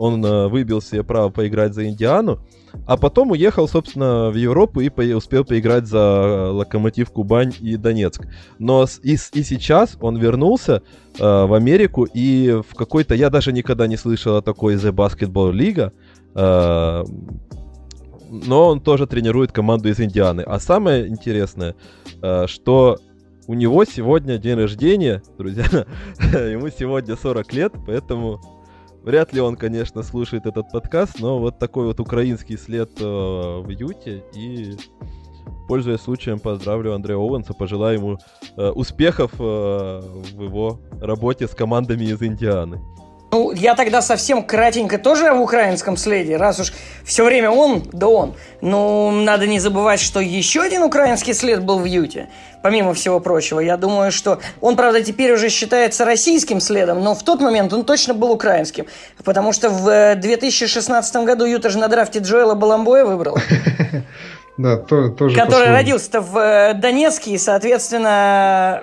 Он э, выбил себе право поиграть за Индиану, а потом уехал, собственно, в Европу и по- успел поиграть за Локомотив Кубань и Донецк. Но с- и-, и сейчас он вернулся э, в Америку, и в какой-то... Я даже никогда не слышал о такой The Basketball League, э, но он тоже тренирует команду из Индианы. А самое интересное, э, что... У него сегодня день рождения, друзья, ему сегодня сорок лет, поэтому вряд ли он, конечно, слушает этот подкаст, но вот такой вот украинский след э, в Юте, и, пользуясь случаем, поздравлю Андрея Оуэнса, пожелаю ему э, успехов э, в его работе с командами из Индианы. Ну, я тогда совсем кратенько тоже в украинском следе, раз уж все время он, да он. Но надо не забывать, что еще один украинский след был в Юте, помимо всего прочего. Я думаю, что он, правда, теперь уже считается российским следом, но в тот момент он точно был украинским, потому что в две тысячи шестнадцатом году Юта же на драфте Джоэла Баламбоя выбрала. Да, тоже. Который родился-то в Донецке и, соответственно...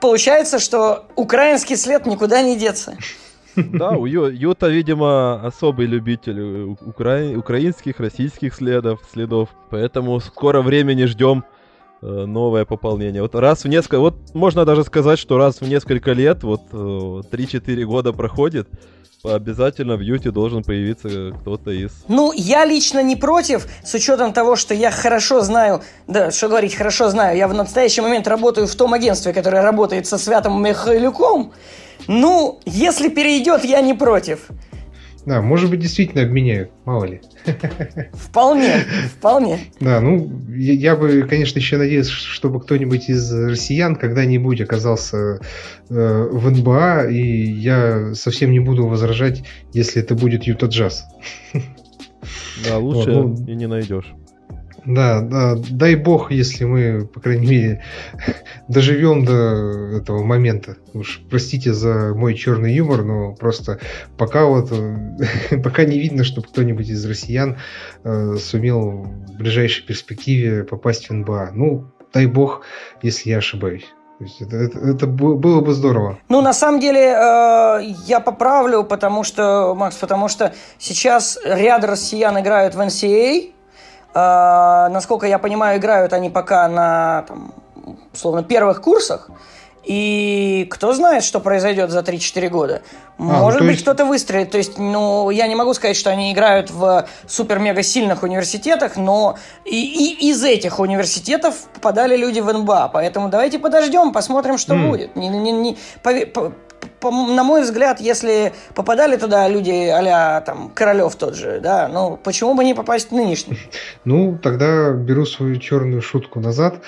Получается, что украинский след никуда не деться. Да, у Ю, Юта, видимо, особый любитель укра... украинских, российских следов, следов. Поэтому скоро времени ждем э, новое пополнение. Вот раз в несколько... Вот можно даже сказать, что раз в несколько лет, вот э, три-четыре года проходит, обязательно в Юте должен появиться кто-то из... Ну, я лично не против, с учетом того, что я хорошо знаю... Да, что говорить, хорошо знаю. Я в настоящий момент работаю в том агентстве, которое работает со Святом Михайлюком. Ну, если перейдет, я не против. Да, может быть, действительно обменяют, мало ли. Вполне, вполне. Да, ну, я, я бы, конечно, еще надеялся, чтобы кто-нибудь из россиян когда-нибудь оказался э, в эн бэ а, и я совсем не буду возражать, если это будет Юта Джаз. Да, лучше вот, ну, и не найдешь. Да, да, дай бог, если мы, по крайней мере, доживем до этого момента. Уж простите за мой черный юмор, но просто пока вот пока не видно, чтобы кто-нибудь из россиян э, сумел в ближайшей перспективе попасть в эн бэ а. Ну, дай бог, если я ошибаюсь. То есть это, это, это было бы здорово. Ну, на самом деле, э, я поправлю, потому что, Макс, потому что сейчас ряд россиян играют в эн си эй эй. Uh, насколько я понимаю, играют они пока на, там, условно, первых курсах. И кто знает, что произойдет за три-четыре года. А, Может ну, быть, есть... кто-то выстрелит. То есть, ну, я не могу сказать, что они играют в супер-мега сильных университетах, но и, и из этих университетов попадали люди в эн бэ а. Поэтому давайте подождем, посмотрим, что mm. будет. Не, не, не, пове... На мой взгляд, если попадали туда люди а-ля там, Королев тот же, да, ну почему бы не попасть нынешний? Ну, тогда беру свою черную шутку назад.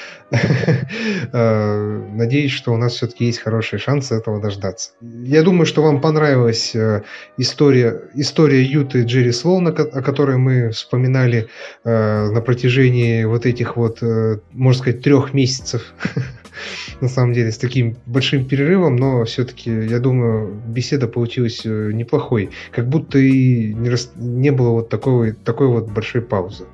Надеюсь, что у нас все-таки есть хорошие шансы этого дождаться. Я думаю, что вам понравилась история, история Юты Джерри Слоуна, о которой мы вспоминали на протяжении вот этих вот, можно сказать, трех месяцев. На самом деле, с таким большим перерывом, но все-таки, я думаю, беседа получилась неплохой. Как будто и не, рас... не было вот такой, такой вот большой паузы.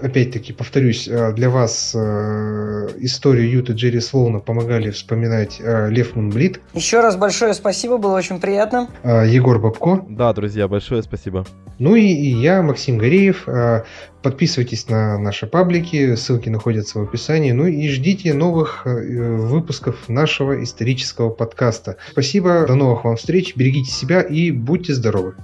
Опять-таки, повторюсь, для вас историю Юты Джерри Слоуна помогали вспоминать Лев Мунблит. Еще раз большое спасибо, было очень приятно. Егор Бобко. Да, друзья, большое спасибо. Ну и, и я, Максим Гореев. Подписывайтесь на наши паблики, ссылки находятся в описании. Ну и ждите новых выпусков нашего исторического подкаста. Спасибо, до новых вам встреч, берегите себя и будьте здоровы.